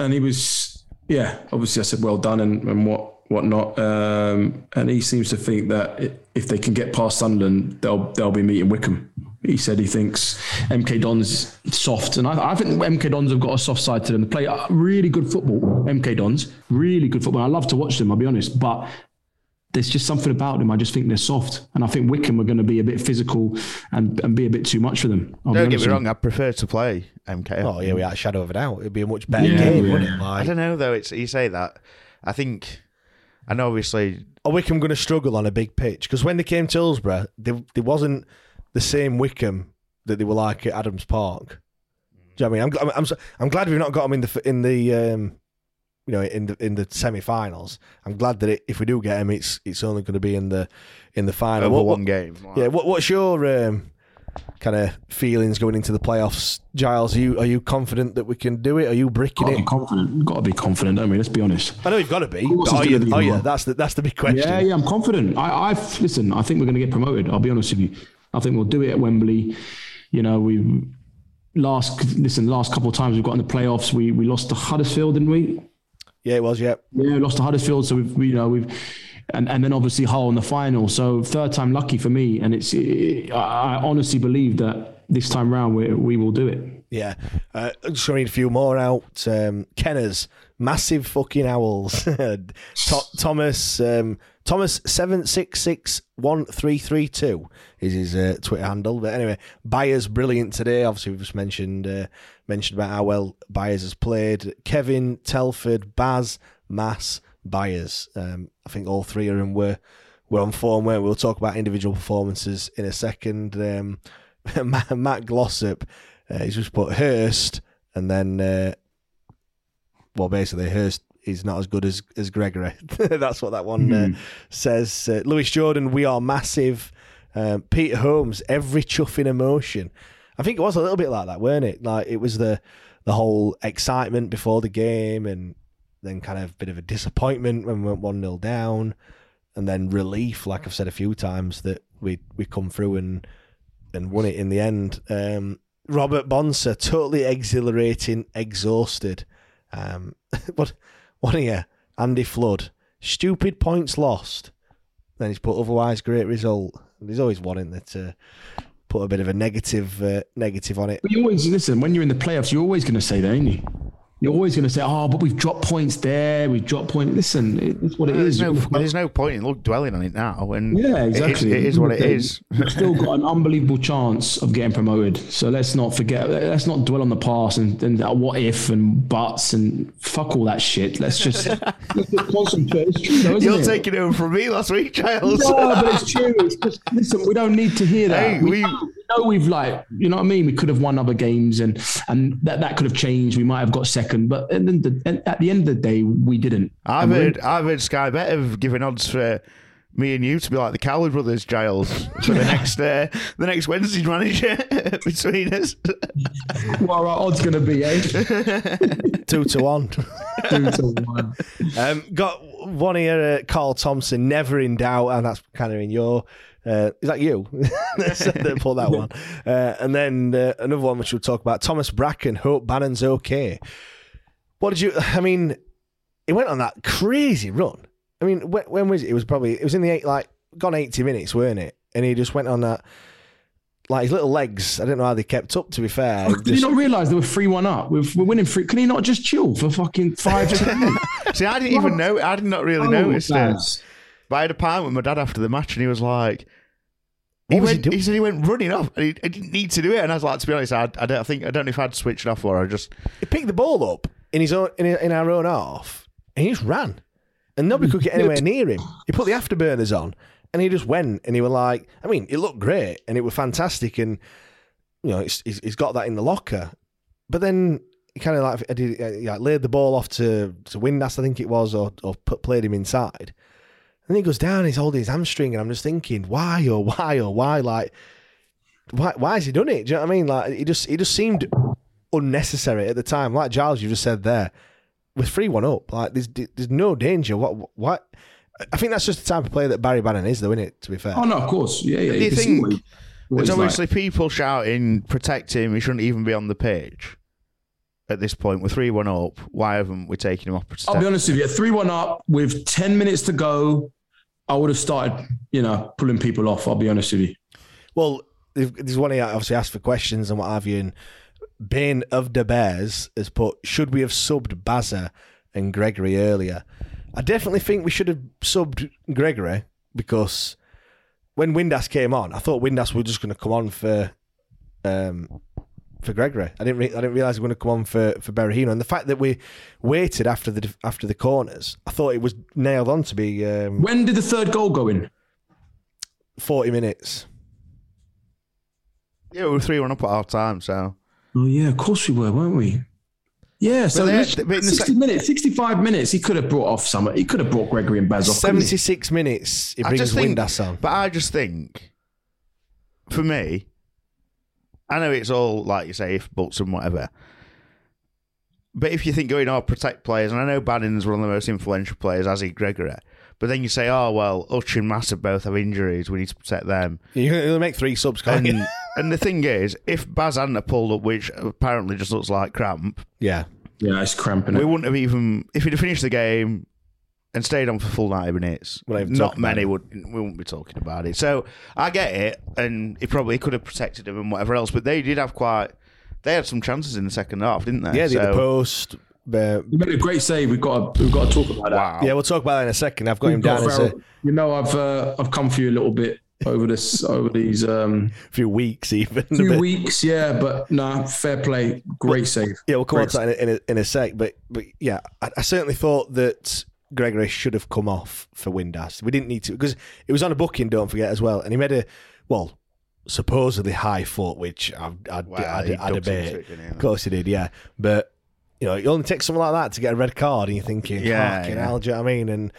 and he was obviously I said well done and whatnot, and he seems to think that if they can get past Sunderland, they'll be meeting Wycombe. He said he thinks MK Dons soft, and I think MK Dons have got a soft side to them. They play really good football. MK Dons, really good football. I love to watch them, I'll be honest, but there's just something about them. I just think they're soft, and I think Wycombe are going to be a bit physical and be a bit too much for them. Don't get me wrong, I prefer to play MK. Oh yeah, without a shadow of a doubt, it'd be a much better game, wouldn't it? Like, I don't know though. It's you say that. I think. And obviously, are Wycombe going to struggle on a big pitch? Because when they came to Hillsborough, they wasn't the same Wycombe that they were like at Adams Park. Do you know what I mean? I'm glad we've not got them in the semi-finals. I'm glad that if we do get them, it's only going to be in the final over one game. Wow. Yeah. What's your kind of feelings going into the playoffs, Giles? Are you confident that we can do it? Are you bricking it? Got to be confident, don't we? Let's be honest. I know you've got to be. But are you? That's the big question. Yeah, I'm confident. Listen, I think we're going to get promoted. I'll be honest with you. I think we'll do it at Wembley. You know, last couple of times we've got in the playoffs, we lost to Huddersfield, didn't we? Yeah, it was. Yeah. Yeah, we lost to Huddersfield, so And then obviously Hull in the final. So third time lucky for me. And I honestly believe that this time round we will do it. Yeah. I'm just going to read a few more out. Kenners, massive fucking owls. Thomas 7661332 is his Twitter handle. But anyway, Byers brilliant today. Obviously, we've just mentioned about how well Byers has played. Kevin, Telford, Baz, Mass, Byers. I think all three of them were on form, weren't we? We'll talk about individual performances in a second. Matt Glossop, he's just put Hirst, and then basically Hirst he's not as good as Gregory. That's what that one says. Lewis Jordan, we are massive. Peter Holmes, every chuffing emotion. I think it was a little bit like that, weren't it? Like it was the whole excitement before the game, and then kind of a bit of a disappointment when we went 1-0 down, and then relief, like I've said a few times, that we come through and won it in the end. Robert Bonser, totally exhilarating, exhausted. But one here, Andy Flood, stupid points lost. Then he's put otherwise great result. There's always one in there to put a bit of a negative on it. But you always listen when you're in the playoffs. You're always going to say that, ain't you? You're always going to say, "Oh, but we've dropped points there. We've dropped points." Listen, it's what it is. There's no point in dwelling on it now. And yeah, exactly. It is what it is. We've still got an unbelievable chance of getting promoted. So let's not forget. Let's not dwell on the past and what if and buts and fuck all that shit. Let's just concentrate. It's true, though, isn't You're taking it over from me last week, Giles. No, but it's true. It's just, listen, we don't need to hear that. Hey, we know we've you know what I mean. We could have won other games, and that could have changed. We might have got second. But at the end of the day, we didn't. I've heard Sky Bet have given odds for me and you to be like the Cowley brothers, Giles, for the next Wednesday's manager between us. What are our odds going to be, eh? 2-1 2-1 Got one here, Carl Thompson, never in doubt, and that's kind of in your... is that you? They put that one. And then another one which we'll talk about, Thomas Bracken, hope Bannon's okay. What did you... I mean, it went on that crazy run. I mean, when was it? It was in the gone 80 minutes, weren't it? And he just went on that, his little legs. I don't know how they kept up, to be fair. Oh, did he not realise they were 3-1 up? We're winning 3. Can he not just chill for fucking 5-10? See, I didn't even know. I did not really notice this. But I had a pint with my dad after the match, and he was like, he said he went running off, and he didn't need to do it. And I was like, to be honest, I don't know if I'd switched off or I just... He picked the ball up in his own, in our own half, and he just ran. And nobody could get anywhere near him. He put the afterburners on, and he just went, and he was like, I mean, it looked great, and it was fantastic, and, you know, he's got that in the locker. But then he kind of laid the ball off to Windass, I think it was, or played him inside. And then he goes down, he's holding his hamstring, and I'm just thinking, why? Why has he done it? Do you know what I mean? It just seemed unnecessary at the time. Like Giles, you just said there, with 3-1 up, there's no danger. What? I think that's just the type of player that Barry Bannon is, though, isn't it? To be fair. Oh no, of course, yeah. Do you think there's obviously people shouting, "Protect him! He shouldn't even be on the pitch." At this point, we're 3-1 up. Why haven't we taken him off? I'll be honest with you, 3-1 up with 10 minutes to go. I would have started, pulling people off. I'll be honest with you. Well, there's one here, obviously asked for questions and what have you. And Bane of the Bears has put, should we have subbed Bazza and Gregory earlier? I definitely think we should have subbed Gregory, because when Windass came on, I thought Windass were just going to come on for Gregory. I didn't realise he was going to come on for Berahino. And the fact that we waited after the corners, I thought it was nailed on to be... when did the third goal go in? 40 minutes. Yeah, we were 3-1 up at half time, so... Oh, yeah, of course we were, weren't we? Yeah, so 65 minutes, he could have brought off some... He could have brought Gregory and Baz off. 76 minutes, he brings Windass on. But I just think, for me... I know it's all, like you say, if, buts and whatever. But if you think protect players, and I know Bannon's one of the most influential players, as is Gregory, but then you say, Hutch and Mass both have injuries, we need to protect them. You'll make 3 subs, can't you? And the thing is, if Baz hadn't have pulled up, which apparently just looks like cramp. Yeah. Yeah, it's cramping. We wouldn't have even... If he'd have finished the game and stayed on for full 90 minutes, we wouldn't be talking about it. So I get it, and he probably could have protected him and whatever else, but they did have they had some chances in the second half, didn't they? Yeah, they had the post. You made a great save. We've got to talk about that. Yeah, we'll talk about that in a second. I've got him down as a... I've come for you a little bit over these few weeks, even few weeks, yeah. But fair play, great save. Yeah, we'll come on to that in a sec. But yeah, I certainly thought that Gregory should have come off for Windass. We didn't need to, because it was on a booking, don't forget, as well. And he made supposedly high foot, which I debate. Of course he did, yeah. But you know, it only takes something like that to get a red card, and you're thinking, hell, do you know what I mean?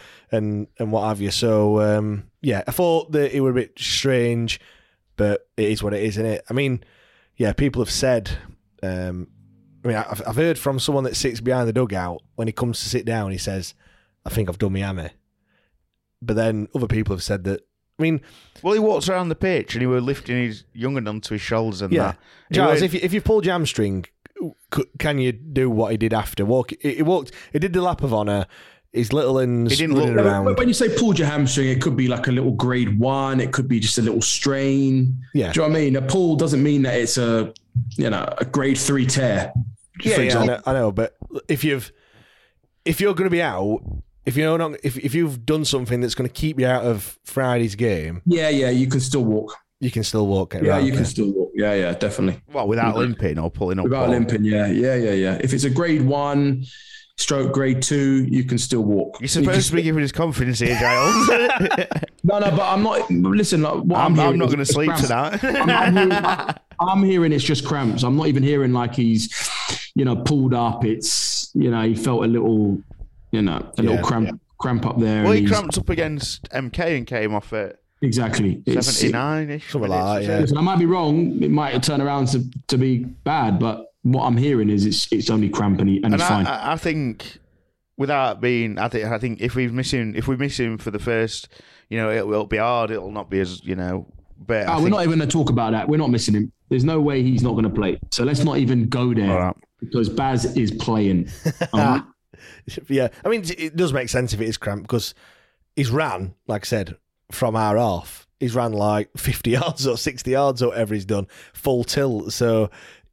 And what have you. So, yeah, I thought that it were a bit strange, but it is what it is, isn't it? I mean, yeah, people have said, I've heard from someone that sits behind the dugout, when he comes to sit down, he says, I think I've done my hammy. But then other people have said that, I mean... Well, he walks around the pitch and he were lifting his young'un onto his shoulders and that. Yeah, if you pulled your hamstring, can you do what he did after? He did the lap of honour, his little uns running around. When you say pulled your hamstring, it could be like a little grade 1, it could be just a little strain. Yeah. Do you know what I mean? A pull doesn't mean that it's a grade 3 tear. I know, but if you're going to be out... If you've done something that's going to keep you out of Friday's game, you can still walk. You can still walk. Can still walk. Yeah, definitely. Well, without limping or pulling up. Without limping, yeah. If it's a grade 1, grade 2, you can still walk. You're supposed to be giving us confidence here, Giles. No, but I'm not. Listen, like, I'm not going to sleep tonight. I'm hearing it's just cramps. I'm not even hearing like he's, pulled up. It's he felt a little. Little cramp up there. Well, he cramped up against MK and came off it. Exactly. 79-ish. Something like that, yeah. Listen, I might be wrong. It might turn around to be bad, but what I'm hearing is it's only cramp and he's fine. I think if we miss him for the first, it'll be hard. It'll not be as, but we're not even going to talk about that. We're not missing him. There's no way he's not going to play. So let's not even go there because Baz is playing. Yeah, I mean, it does make sense if it is cramp because he's ran, like I said, from our half. He's ran like 50 yards or 60 yards or whatever he's done, full tilt. So,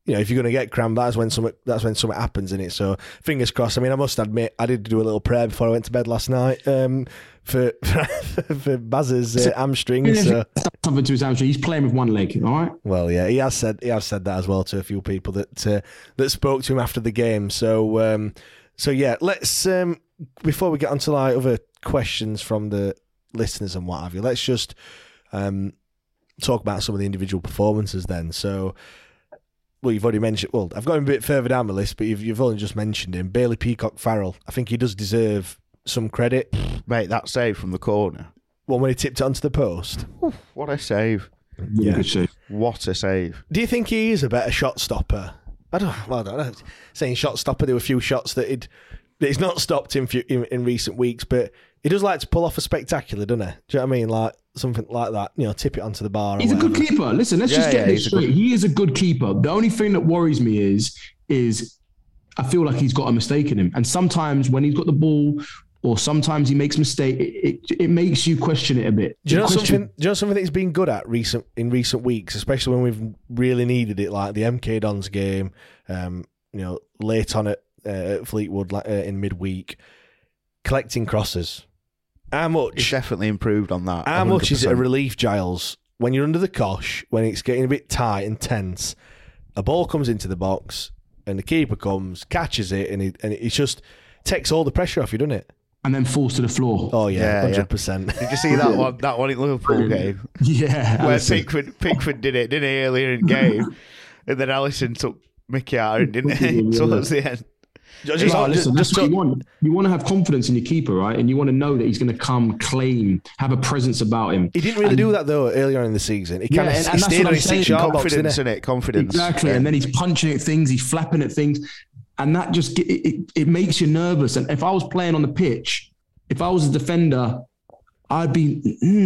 if you're going to get cramp, that's when something happens in it. So, fingers crossed. I mean, I must admit, I did do a little prayer before I went to bed last night for Baz's hamstring. So. Something to his hamstring. He's playing with one leg, all right? Well, yeah, he has said that as well to a few people that spoke to him after the game. So, so yeah, let's before we get onto like other questions from the listeners and what have you, let's just talk about some of the individual performances then. So, you've already mentioned. Well, I've got him a bit further down the list, but you've only just mentioned him, Bailey Peacock Farrell. I think he does deserve some credit, mate. That save from the corner, when he tipped it onto the post. Oof, what a save! Yeah, good save. What a save! Do you think he is a better shot stopper? I don't know. Saying shot stopper, there were a few shots that he's not stopped in recent weeks, but he does like to pull off a spectacular, doesn't he? Do you know what I mean? Like something like that, tip it onto the bar. He's a good keeper. Listen, let's just get this straight. He is a good keeper. The only thing that worries me is I feel like he's got a mistake in him. And sometimes when he's got the ball or sometimes he makes mistakes, it makes you question it a bit. Do you know something that he's been good at in recent weeks, especially when we've really needed it, like the MK Dons game, late on at Fleetwood in midweek, collecting crosses. How much? He's definitely improved on that. How 100%. Much is it a relief, Giles, when you're under the cosh, when it's getting a bit tight and tense, a ball comes into the box and the keeper comes, catches it, and it just takes all the pressure off you, doesn't it? And then falls to the floor. Oh, yeah, 100%. Did you see that one in Liverpool game? Yeah. Where Pickford did it, didn't he, earlier in the game? And then Alisson took Mickey out, didn't he? Towards the end. Listen, that's what you want. You want to have confidence in your keeper, right? And you want to know that he's going to come, claim, have a presence about him. He didn't really do that, though, earlier in the season. He stayed on his 6-yard box, didn't it? Confidence. Exactly, yeah. And then he's punching at things, he's flapping at things. And that just, it makes you nervous. And if I was playing on the pitch, if I was a defender, I'd be,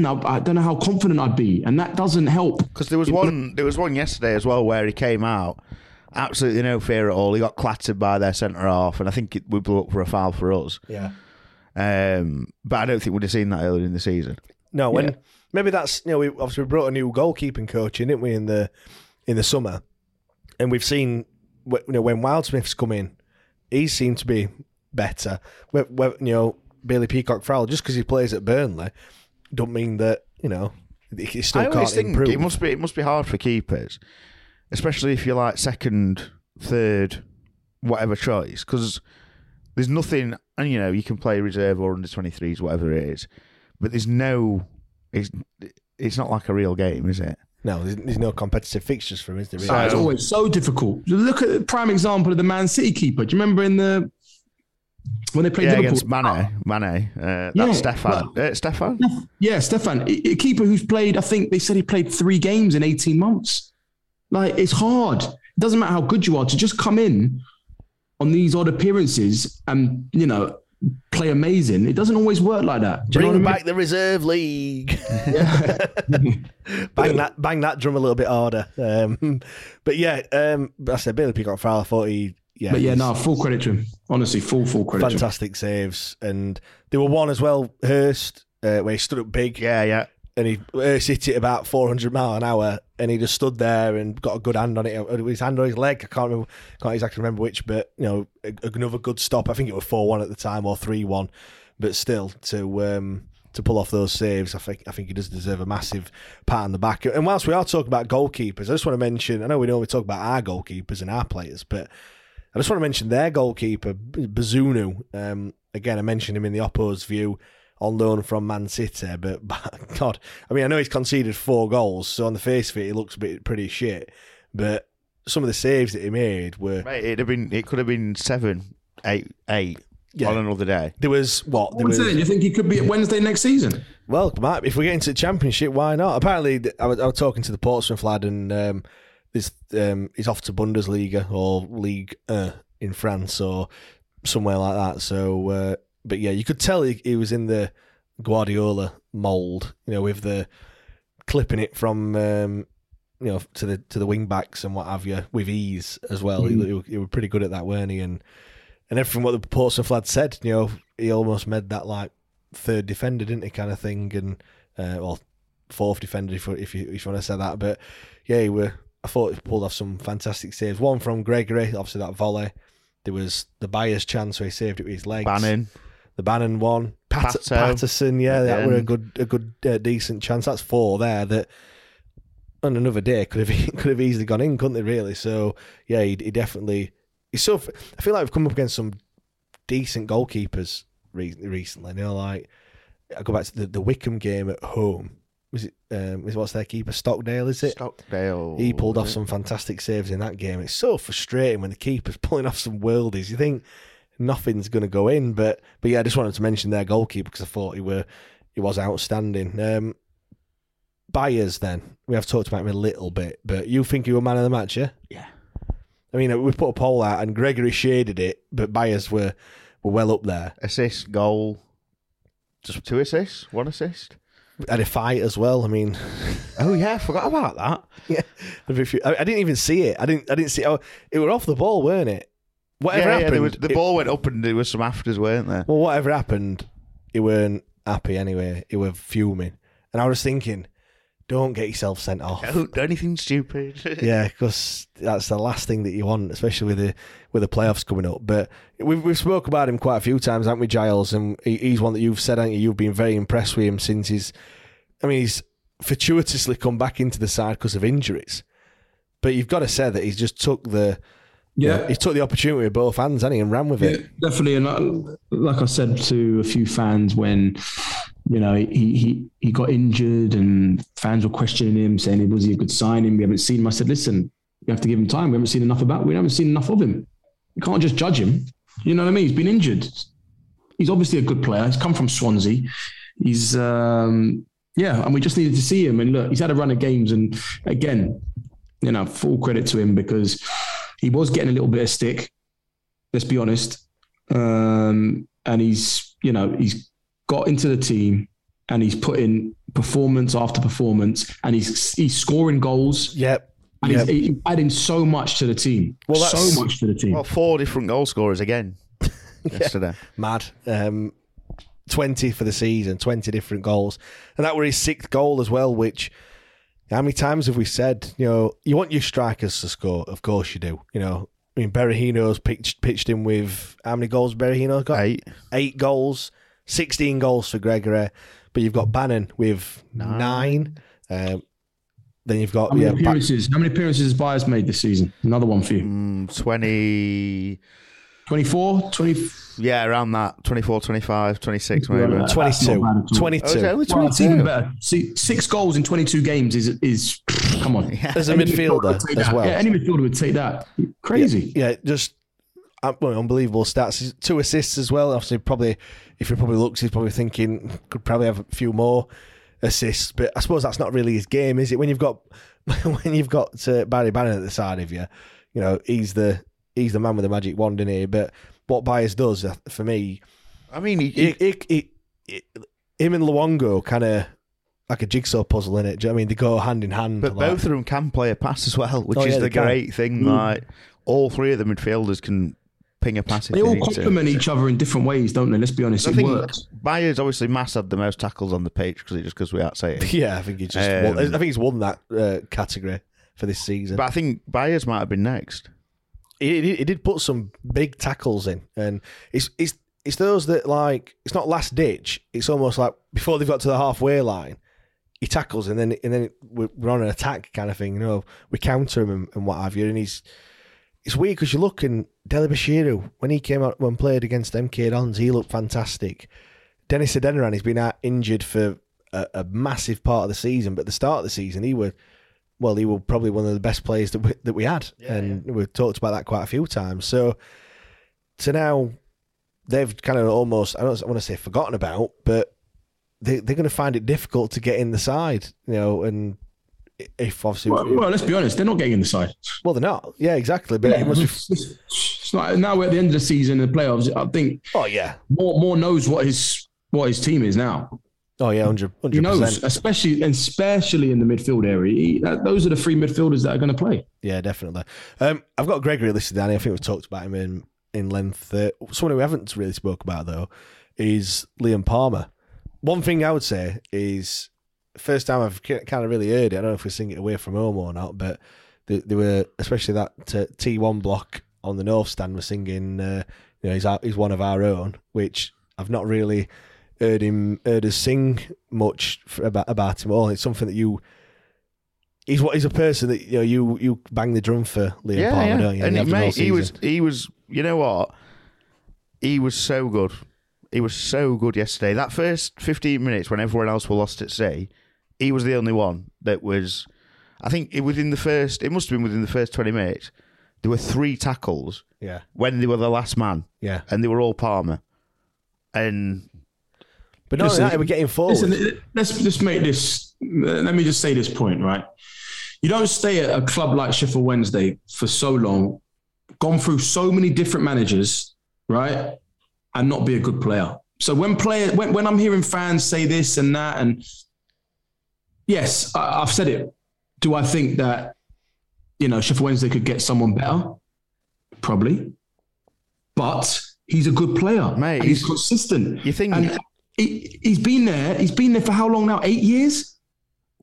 I don't know how confident I'd be. And that doesn't help. Because there was one yesterday as well where he came out, absolutely no fear at all. He got clattered by their centre-half. And I think we blew up for a foul for us. Yeah. But I don't think we'd have seen that earlier in the season. No, maybe that's, we brought a new goalkeeping coach in, didn't we, in the summer. And we've seen... when Wildsmith's come in, he seemed to be better. Bailey Peacock Farrell, just because he plays at Burnley, don't mean that he still can't improve. It must be hard for keepers, especially if you're like second, third, whatever choice, because there's nothing, and you can play reserve or under 23s, whatever it is, but there's no. It's not like a real game, is it? No, there's no competitive fixtures for him, is there? Really? It's always so difficult. Look at the prime example of the Man City keeper. Do you remember when they played Liverpool? Against Mane. Stefan. Stefan? Yeah, Stefan. A keeper who's played, I think they said he played 3 games in 18 months. Like, it's hard. It doesn't matter how good you are to just come in on these odd appearances and, you know, play amazing. It doesn't always work like that. Bring back the reserve league. bang that drum a little bit harder. I said Bailey Peacock Fowler, 40. Yeah, but yeah, no, full credit to him. Honestly, full credit. Fantastic saves, and there were one as well, Hirst, where he stood up big. Yeah. And Hirst hit it about 400 mile an hour, and he just stood there and got a good hand on it. His hand on his leg, I can't exactly remember which, but you know, another good stop. I think it was 4-1 at the time or 3-1, but still to pull off those saves, I think he does deserve a massive pat on the back. And whilst we are talking about goalkeepers, I just want to mention. I know we normally talk about our goalkeepers and our players, but I just want to mention their goalkeeper Bazunu. Again, I mentioned him in the Oppo's view. On loan from Man City, but God, I mean, I know he's conceded 4 goals, so on the face of it, he looks pretty shit. But some of the saves that he made were it could have been 7, 8 on another day. There was what? You think he could be at Wednesday next season? Well, Mark, if we get into the Championship, why not? Apparently, I was talking to the Portsmouth lad, and he's off to Bundesliga or Ligue 1 in France or somewhere like that. So. But yeah, you could tell he was in the Guardiola mould, you know, with the clipping it from, to the wing backs and what have you with ease as well. Mm. He was pretty good at that, weren't he? And everything what the Portsmouth lad said, you know, he almost made that like third defender, didn't he, kind of thing, and fourth defender if you want to say that. But yeah, I thought he pulled off some fantastic saves. One from Gregory, obviously that volley. There was the Byers chance where he saved it with his legs. Bannon. The Bannon one, Patterson, yeah, that were a good, decent chance. That's 4 there that on another day could have easily gone in, couldn't they? Really, so yeah, he definitely. I feel like we've come up against some decent goalkeepers recently. You know, like I go back to the Wycombe game at home. Was it? What's their keeper? Stockdale, is it? Stockdale. He pulled off some fantastic saves in that game. It's so frustrating when the keeper's pulling off some worldies. You think nothing's going to go in, but yeah, I just wanted to mention their goalkeeper because I thought he was outstanding. Byers, then we have talked about him a little bit, but you think he was man of the match, yeah? Yeah. I mean, we put a poll out and Gregory shaded it, but Byers were well up there. Assist, goal, just 2 assists, 1 assist. Had a fight as well. I mean, oh yeah, I forgot about that. Yeah, I didn't even see it. I didn't see. Oh, it were off the ball, weren't it? Whatever happened, the ball went up, and there was some afters, weren't there? Well, whatever happened, he weren't happy anyway. He were fuming, and I was thinking, don't get yourself sent off. Don't do anything stupid. Yeah, because that's the last thing that you want, especially with the playoffs coming up. But we've spoke about him quite a few times, haven't we, Giles? And he's one that you've said, haven't you? You've been very impressed with him since he's fortuitously come back into the side because of injuries. But you've got to say that he's just took the opportunity with both hands, hasn't he, and ran with it. Definitely, and like I said to a few fans when. You know, he got injured and fans were questioning him, saying, was he a good signing? We haven't seen him. I said, listen, you have to give him time. We haven't seen enough of him. You can't just judge him. You know what I mean? He's been injured. He's obviously a good player. He's come from Swansea. He's, and we just needed to see him. And look, he's had a run of games. And again, you know, full credit to him because he was getting a little bit of stick, let's be honest. And he's got into the team and he's put in performance after performance and he's scoring goals. Yep. And he's adding so much to the team. Well, that's, so much to the team. Well, 4 different goal scorers again yesterday. Mad. 20 for the season, 20 different goals. And that were his 6th goal as well, which how many times have we said, you know, you want your strikers to score? Of course you do. You know, I mean, Berahino's pitched him with how many goals Berahino got? 8. 8 goals. 16 goals for Gregory, but you've got Bannon with 9. Then you've got... How many appearances has Byers made this season? Another one for you. 20... 24, 20. Yeah, around that. 24, 25, 26, maybe. 22. Oh, is it only 22? Well, even better. See, 6 goals in 22 games is come on. Yeah. As a midfielder as well. Yeah, any midfielder would take that. Crazy. Yeah, just unbelievable stats. 2 assists as well. Obviously, probably, if he probably looks, he's probably thinking, could probably have a few more assists. But I suppose that's not really his game, is it? When you've got Barry Bannon at the side of you, you know, he's the man with the magic wand in here. But what Byers does, for me, I mean, him and Luongo kind of like a jigsaw puzzle, innit? Do you know what I mean? They go hand in hand. But both of them can play a pass as well, which is the great thing. Like, all three of the midfielders can ping a pass. They all complement each other in different ways, don't they? Let's be honest, it works. Byers obviously had the most tackles on the pitch because we outside him. Yeah, I think he's won that category for this season. But I think Byers might have been next. He did put some big tackles in, and it's those that, like, it's not last ditch. It's almost like before they've got to the halfway line, he tackles, and then we're on an attack kind of thing. You know, we counter him and what have you. And it's weird because you look, and Dele Bashiru, when he came out, when played against MK Dons, he looked fantastic. Dennis Adeniran has been out injured for a massive part of the season, but at the start of the season he was probably one of the best players that we had. Yeah, and we've talked about that quite a few times. So to now, they've kind of almost, I don't want to say forgotten about, but they're going to find it difficult to get in the side, you know, and if obviously... Well, let's be honest, they're not getting in the side. Well, they're not. Yeah, exactly. But yeah, it must be... It's not, now we're at the end of the season and the playoffs, I think... Oh, yeah. Moore knows what his team is now. Oh, yeah, 100%. He knows, especially in the midfield area. Those are the three midfielders that are going to play. Yeah, definitely. I've got Gregory listed down here. I think we've talked about him in length. Someone we haven't really spoke about, though, is Liam Palmer. One thing I would say is, first time I've kind of really heard it, I don't know if we sing it away from home or not, but they were, especially that T1 block on the North Stand, were singing, you know, he's one of our own, which I've not really... heard us sing much about him at all. It's something that he's a person that, you know, you bang the drum for Liam Palmer, don't you? And mate, he was, you know what? He was so good. He was so good yesterday. That first 15 minutes when everyone else were lost at sea, he was the only one that was, I think it must have been within the first 20 minutes, there were 3 tackles when they were the last man. Yeah. And they were all Palmer. And... But not only that, we're getting forward. Listen, let's just make this... Let me just say this point, right? You don't stay at a club like Sheffield Wednesday for so long, gone through so many different managers, right, and not be a good player. So when I'm hearing fans say this and that, and yes, I've said it. Do I think that, you know, Sheffield Wednesday could get someone better? Probably. But he's a good player. Mate, he's consistent. You think... He's been there. He's been there for how long now? 8 years?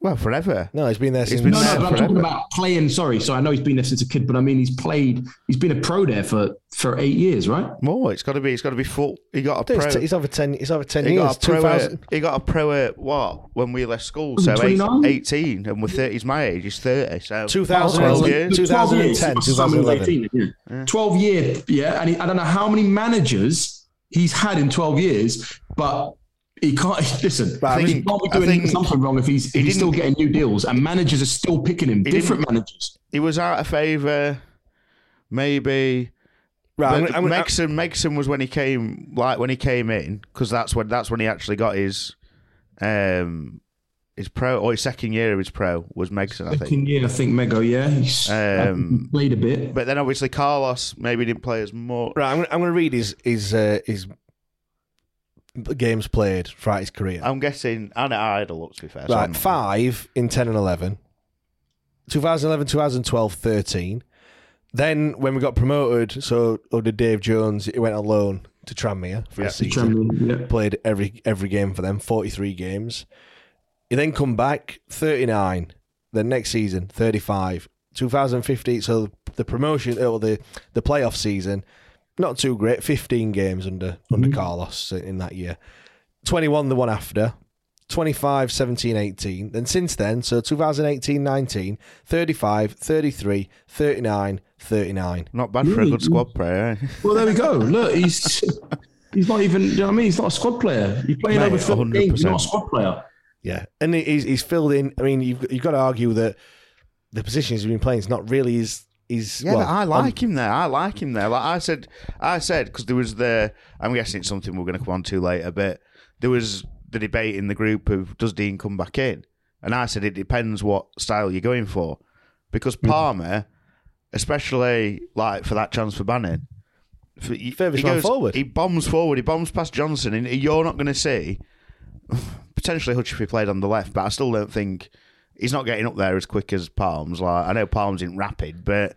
Well, forever. No, he's been there since... No, but I'm talking about playing. Sorry. So I know he's been there since a kid, but I mean, he's been a pro there for 8 years, right? More. It's got to be full. He got a pro. He's over 10 years. He got a pro at what? When we left school. So 18. And we're 30. He's my age. He's 30. So 2010, 2011. 12 year. Yeah. And I don't know how many managers he's had in 12 years, but... He can't listen. He can't be doing something wrong if he's still getting new deals and managers are still picking him. Different managers. He was out of favour, maybe. Right, Megson was when he came. Like when he came in, because that's when he actually got his pro, or his second year of his pro was Megson. Second year, I think Mego. Yeah, he played a bit, but then obviously Carlos maybe didn't play as much. Right, I'm going to read his games played throughout his career. I'm guessing, and I had a look, to be fair. Right, 5 in 10 and 11. 2011, 2012, 13. Then, when we got promoted, so under Dave Jones, he went on loan to Tranmere for a season. Played every game for them, 43 games. He then come back, 39. Then next season, 35. 2015, so the promotion, or the playoff season, not too great. 15 games under Carlos in that year. 21 the one after. 25, 17, 18. Then since then, so 2018, 19, 35, 33, 39, 39. Not bad for a good squad player, eh? Well, there we go. Look, he's not even, you know what I mean? He's not a squad player. He's playing over 50 games, he's not a squad player. Yeah, and he's filled in. I mean, you've got to argue that the position he's been playing is not really his... but I like him there. I like him there. Like I said, because there was the... I'm guessing it's something we're going to come on to later, but there was the debate in the group of, does Dean come back in? And I said, it depends what style you're going for. Because Palmer, especially like for that chance for Bannon, he goes forward. He bombs forward. He bombs past Johnson. And you're not going to see... Potentially Hutch if he played on the left, but I still don't think... He's not getting up there as quick as Palms. Like I know Palms isn't rapid, but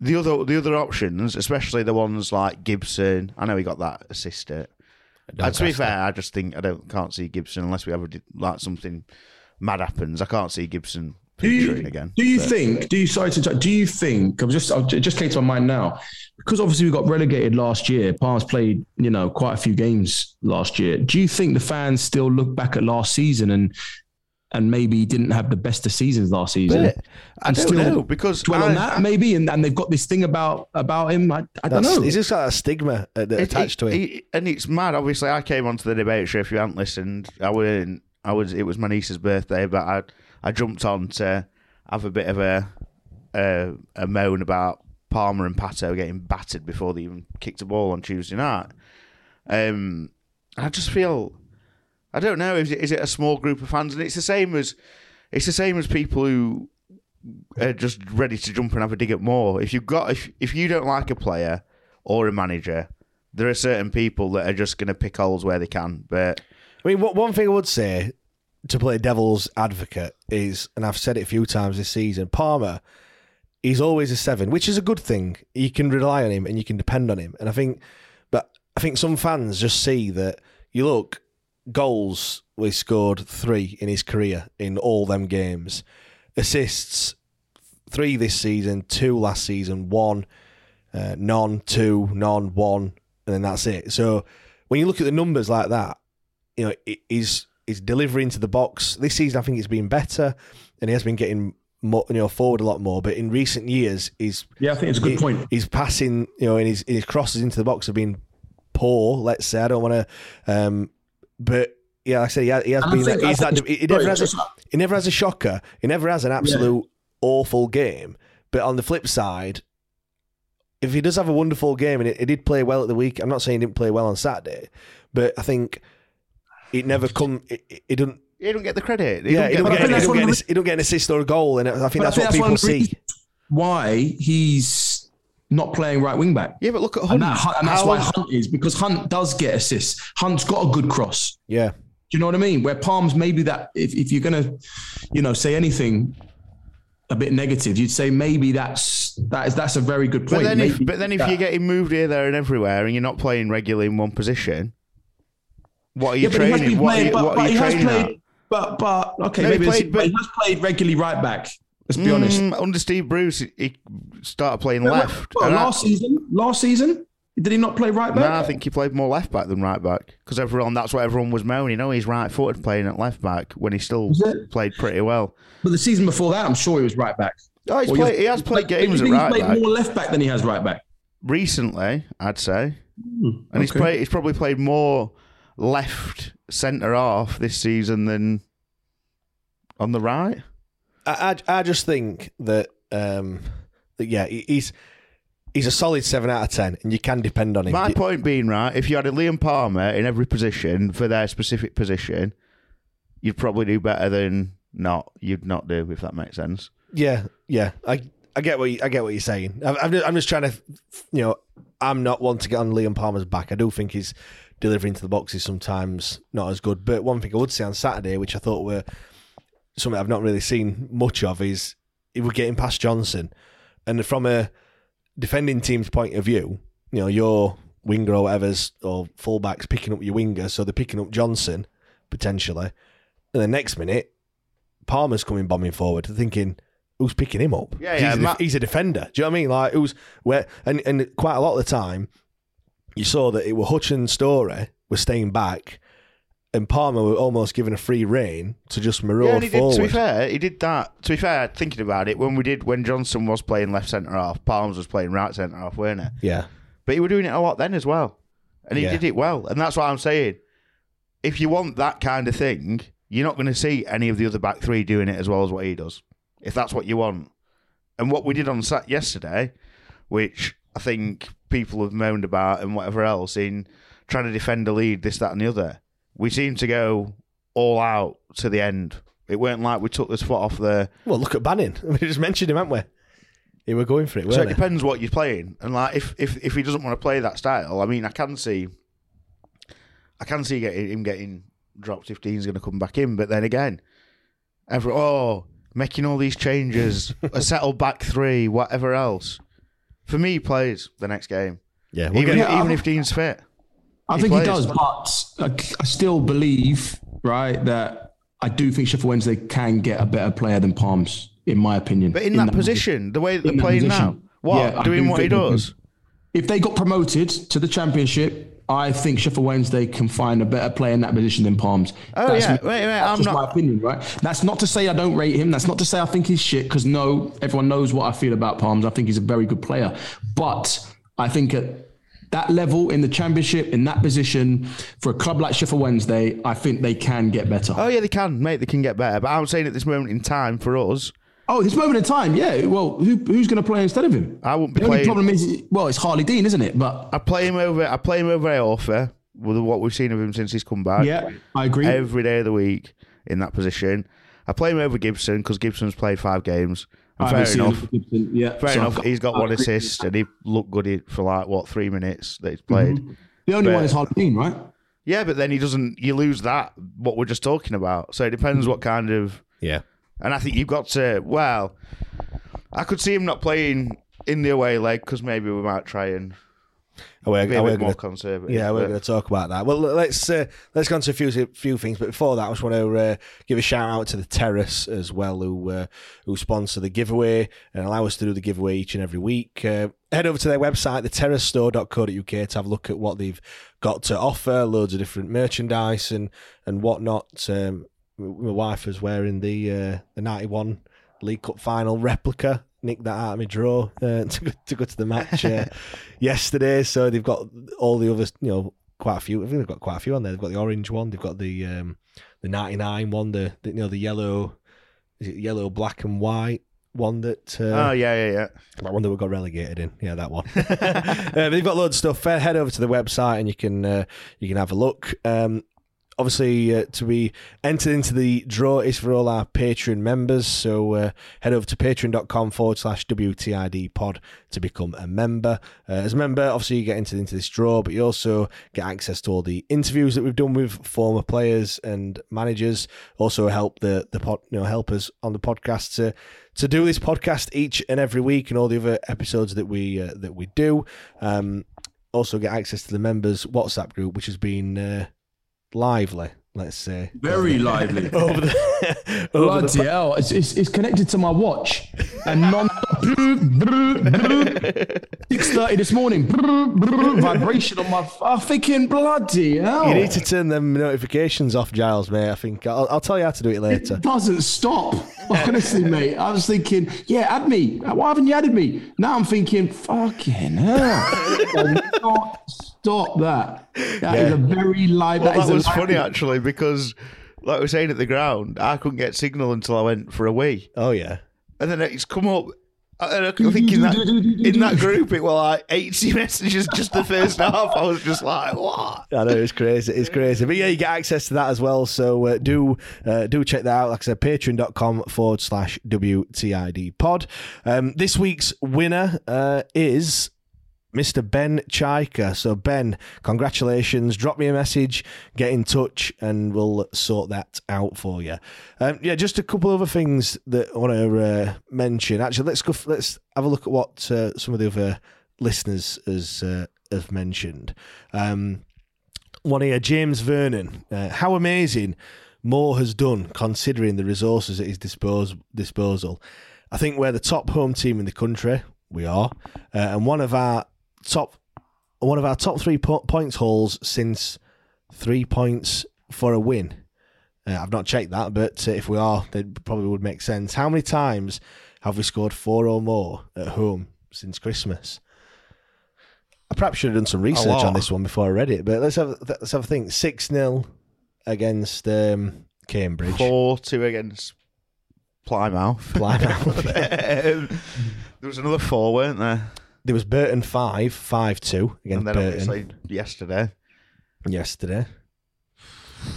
the other options, especially the ones like Gibson, I know he got that assist. And to be fair, I just think I can't see Gibson unless we have like something mad happens. I can't see Gibson featuring again. Do you think? It just came to my mind now because obviously we got relegated last year. Palms played quite a few games last year. Do you think the fans still look back at last season and maybe didn't have the best of seasons last season? But I don't know, because... Dwell on that, maybe, and they've got this thing about him. I don't know. He's just got a stigma attached to him. And it's mad. Obviously, I came onto the debate show, if you hadn't listened. It was my niece's birthday, but I jumped on to have a bit of a moan about Palmer and Pato getting battered before they even kicked a ball on Tuesday night. I just feel... I don't know. Is it a small group of fans? And it's the same as people who are just ready to jump and have a dig at Moore. If you don't like a player or a manager, there are certain people that are just going to pick holes where they can. But I mean, one thing I would say to play devil's advocate is, and I've said it a few times this season, Palmer is always a 7, which is a good thing. You can rely on him and you can depend on him. And I think some fans just see that you look. Goals, we scored 3 in his career in all them games. Assists, 3 this season, 2 last season, 1, none, 2, none, 1, and then that's it. So when you look at the numbers like that, his delivery into the box this season, I think it's been better, and he has been getting more, forward a lot more. But in recent years, I think it's a good point. His passing, in his crosses into the box have been poor. Let's say I don't want to. But yeah, like I said, he never has a shocker. He never has an absolute awful game. But on the flip side, if he does have a wonderful game and he did play well at the week, I'm not saying he didn't play well on Saturday, but I think it never come. It doesn't. He don't get the credit. He don't get an assist or a goal, and I think that's what people see. Why he's not playing right wing back. Yeah, but look at Hunt. And that's why Hunt is, because Hunt does get assists. Hunt's got a good cross. Yeah. Do you know what I mean? Where Palms, maybe that, if you're going to, say anything a bit negative, you'd say maybe that's a very good point. But then if you're getting moved here, there and everywhere and you're not playing regularly in one position, what are you training? What are you training at? But, okay, maybe he has played regularly right back. Let's be honest. Under Steve Bruce, he started playing left. Well, last season, did he not play right back? No, I think he played more left back than right back because that's what everyone was moaning. He's right-footed playing at left back when he still played pretty well. But the season before that, I'm sure he was right back. Oh, he has played games at right back. He's played more left back than he has right back recently, I'd say. And he's probably played more left centre half this season than on the right. I just think that he's a solid 7 out of 10, and you can depend on him. My point being, right, if you had a Liam Palmer in every position for their specific position, you'd probably do better than not. You'd not do, if that makes sense. Yeah. I get what you're saying. I'm just trying to, I'm not one to get on Liam Palmer's back. I do think his delivery into the box is sometimes not as good. But one thing I would say on Saturday, which I thought were something I've not really seen much of, is he was getting past Johnson. And from a defending team's point of view, your winger or whatever's or fullback's picking up your winger, so they're picking up Johnson, potentially. And the next minute, Palmer's coming bombing forward, thinking, who's picking him up? Yeah, he's a defender. Do you know what I mean? Like, and quite a lot of the time, you saw that it were Hutch and Storey were staying back, and Palmer were almost given a free rein to just maroon forward. To be fair, he did that. To be fair, thinking about it, when Johnson was playing left centre half, Palmer was playing right centre half, weren't he? Yeah. But he was doing it a lot then as well, and he did it well. And that's why I'm saying, if you want that kind of thing, you're not going to see any of the other back three doing it as well as what he does, if that's what you want. And what we did on Sat yesterday, which I think people have moaned about and whatever else, in trying to defend a lead, this, that and the other, we seemed to go all out to the end. It weren't like we took this foot off the... Well, look at Bannon. We just mentioned him, haven't we? He were going for it, weren't So it depends what you're playing. And like, if he doesn't want to play that style, I mean, I can see him getting dropped if Dean's going to come back in. But then again, making all these changes, a settled back three, whatever else. For me, he plays the next game. Yeah, even if Dean's fit. I think he does, but I still believe, right, that I do think Sheffield Wednesday can get a better player than Palms, in my opinion. But in that position, the way that they're playing now, doing what he does? If they got promoted to the Championship, I think Sheffield Wednesday can find a better player in that position than Palms. Oh, yeah. That's just my opinion, right? That's not to say I don't rate him. That's not to say I think he's shit, because no, everyone knows what I feel about Palms. I think he's a very good player. But I think at that level in the Championship, in that position, for a club like Sheffield Wednesday, I think they can get better. Oh, yeah, they can, mate. They can get better. But I'm saying at this moment in time for us... Oh, this moment in time, yeah. Well, who's going to play instead of him? I wouldn't be playing... The only problem is, well, it's Harlee Dean, isn't it? But I play him over Aorfa, with what we've seen of him since he's come back. Yeah, I agree. Every day of the week in that position. I play him over Gibson because Gibson's played 5 games. Fair enough. He's got 1 assist and he looked good for 3 minutes that he's played. Mm-hmm. The only one is Harlee Dean, right? Yeah, but then you lose that, what we're just talking about. So it depends what kind of... Yeah. And I think you've got to, I could see him not playing in the away leg because maybe we might try and be a bit more conservative. Yeah, we're going to talk about that. Well, let's go on to a few things. But before that, I just want to give a shout out to The Terrace as well, who sponsor the giveaway and allow us to do the giveaway each and every week. Head over to their website, theterracestore.co.uk, to have a look at what they've got to offer, loads of different merchandise and whatnot. My wife was wearing the 91 League Cup final replica. Nicked that out of my drawer to go to the match yesterday. So they've got all the others, quite a few. I think they've got quite a few on there. They've got the orange one. They've got the 99 one. The yellow, is it yellow, black and white one that? That one that we got relegated in. Yeah, that one. But they've got loads of stuff. Head over to the website and you can have a look. Obviously, to be entered into the draw is for all our Patreon members, so head over to patreon.com/WTID pod to become a member. As a member, obviously, you get entered into this draw, but you also get access to all the interviews that we've done with former players and managers. Also, help help us on the podcast to do this podcast each and every week, and all the other episodes that we do. Also, get access to the members' WhatsApp group, which has been. Lively, let's say. Very lively. Bloody hell. It's connected to my watch. And 6:30 this morning. Vibration on my... I'm thinking, bloody hell. You need to turn them notifications off, Giles, mate. I think I'll tell you how to do it later. It doesn't stop. Honestly, mate. I was thinking, add me. Why haven't you added me? Now I'm thinking, fucking hell. Not... Stop that. That is a very live... Well, that was funny, actually, because, like we were saying at the ground, I couldn't get signal until I went for a wee. Oh, yeah. And then it's come up... And I think in that group, it were like 80 messages just the first half. I was just like, what? I know, it's crazy. But yeah, you get access to that as well. So do check that out. Like I said, patreon.com/WTID pod. This week's winner is... Mr. Ben Chaika. So Ben, congratulations. Drop me a message, get in touch, and we'll sort that out for you. Just a couple other things that I want to mention. Actually, let's have a look at what some of the other listeners have mentioned. One here, James Vernon. How amazing Moore has done considering the resources at his disposal. I think we're the top home team in the country. We are, and one of our top 3 points hauls since 3 points for a win? I've not checked that, but if we are, they probably would make sense. How many times have we scored four or more at home since Christmas? I perhaps should have done some research on this one before I read it, but let's have a think. 6-0 against Cambridge. 4-2 against Plymouth. There was another four, weren't there? There was Burton 5-2 against Burton. And then obviously yesterday.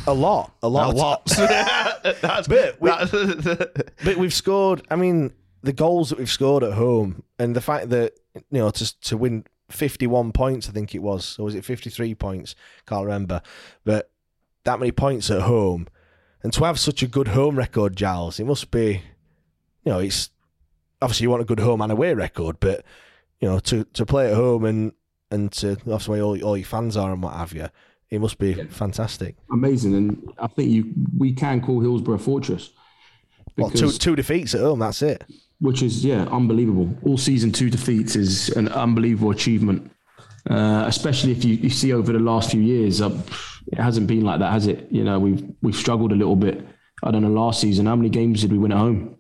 A lot. But we've scored. I mean, the goals that we've scored at home, and the fact that, you know, to win 51 points, I think it was, or was it 53 points? Can't remember. But that many points at home, and to have such a good home record, Giles, it must be, you know, it's obviously you want a good home and away record, but you know, to play at home and to that's where all your fans are and what have you. It must be fantastic, amazing, and I think we can call Hillsborough a fortress. Two defeats at home, that's it. Which is unbelievable. All season, 2 defeats is an unbelievable achievement, especially if you see over the last few years. It hasn't been like that, has it? You know, we've struggled a little bit. I don't know. Last season, how many games did we win at home?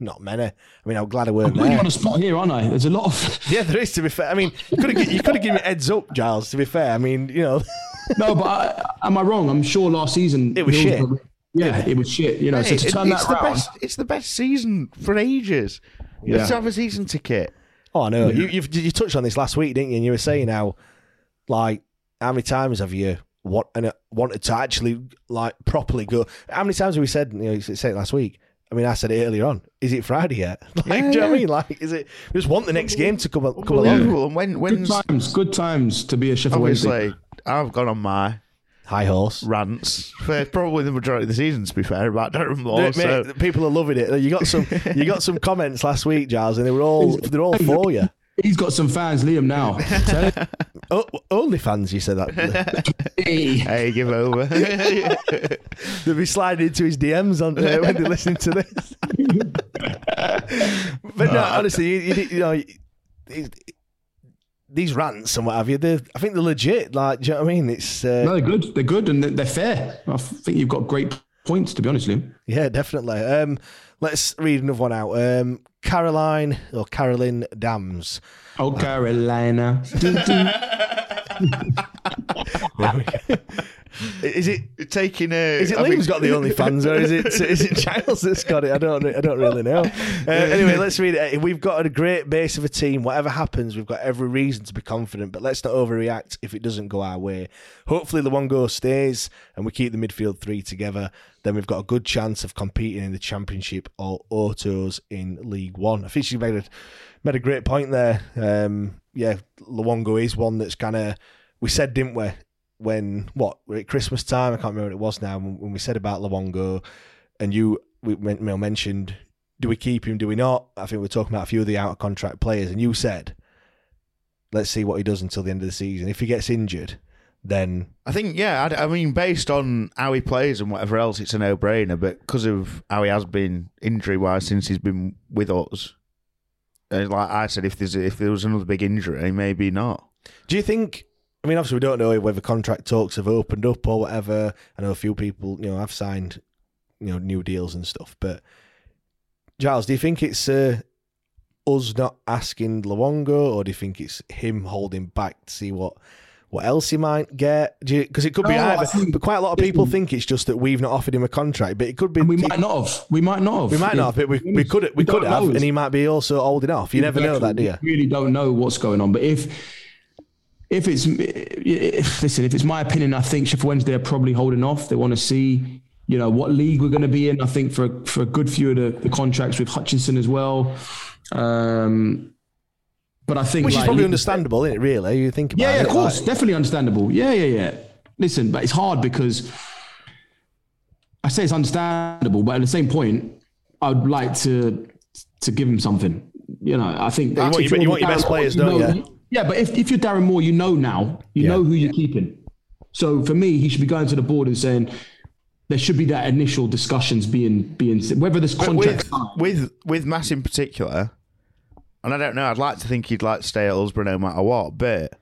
Not many. I mean, I'm glad I weren't there. I'm really on the spot here, aren't I? There's a lot of... Yeah, there is, to be fair. I mean, you could have given me heads up, Giles, to be fair. I mean, you know... No, but am I wrong? I'm sure last season... It was shit. It was shit, you know. Hey, so to turn that round... It's the best season for ages. You have to have a season ticket. Oh, I know. Yeah. You touched on this last week, didn't you? And you were saying how, like, how many times have you... wanted to actually, like, properly go... How many times have we said... You know, you said it last week. I mean, I said it earlier on. Is it Friday yet? Do you know what I mean? Like, is it? We just want the next game to come along. And good times to be a Sheffield Wednesday. Obviously, I've gone on my high horse rants for probably the majority of the season, to be fair, about Darren Moore. So. People are loving it. You got some comments last week, Giles, and they're all for you. He's got some fans, Liam. Now, only fans. You said that. Hey, give over. They'll be sliding into his DMs on when they listen to this. But no, honestly, you know, these rants and what have you. I think they're legit. Like, do you know what I mean? It's no, they're good. They're good and they're fair. I think you've got great points, to be honest, Liam. Yeah, definitely. Let's read another one out. Caroline Dams. Oh, Carolina. Is it taking a... Is it Liam's got the only fans, or is it Giles that's got it? I don't really know. Anyway, let's read it. We've got a great base of a team. Whatever happens, we've got every reason to be confident, but let's not overreact if it doesn't go our way. Hopefully Luongo stays and we keep the midfield 3 together. Then we've got a good chance of competing in the Championship or autos in League One. I think you made a great point there. Luongo is one that's kind of... We said, didn't we, we're at Christmas time, I can't remember what it was now, when we said about Luongo, and we mentioned, do we keep him, do we not? I think we were talking about a few of the out-of-contract players, and you said, let's see what he does until the end of the season. If he gets injured, then... I think, I mean, based on how he plays and whatever else, it's a no-brainer, but because of how he has been injury-wise since he's been with us, like I said, if there was another big injury, maybe not. Do you think... I mean, obviously, we don't know whether contract talks have opened up or whatever. I know a few people, you know, have signed, you know, new deals and stuff. But Giles, do you think it's us not asking Luongo, or do you think it's him holding back to see what else he might get? Because it could be either. But quite a lot of people think it's just that we've not offered him a contract. But it could be we might not have. But we could have, and he might be also holding off. You never know that, do you? We really don't know what's going on. But If it's my opinion, I think Sheffield Wednesday are probably holding off. They want to see, you know, what league we're going to be in. I think for a good few of the contracts with Hutchinson as well. But I think which is probably understandable, isn't it? Really, you think about it. Yeah, of course, definitely understandable. Yeah. Listen, but it's hard because I say it's understandable, but at the same point, I would like to give him something. You know, I think you want your best players, don't you? Yeah, but if you're Darren Moore, you know now. You know who you're keeping. So for me, he should be going to the board and saying there should be that initial discussions being whether this contract... With Mass in particular, and I don't know, I'd like to think he'd like to stay at Hillsborough no matter what, but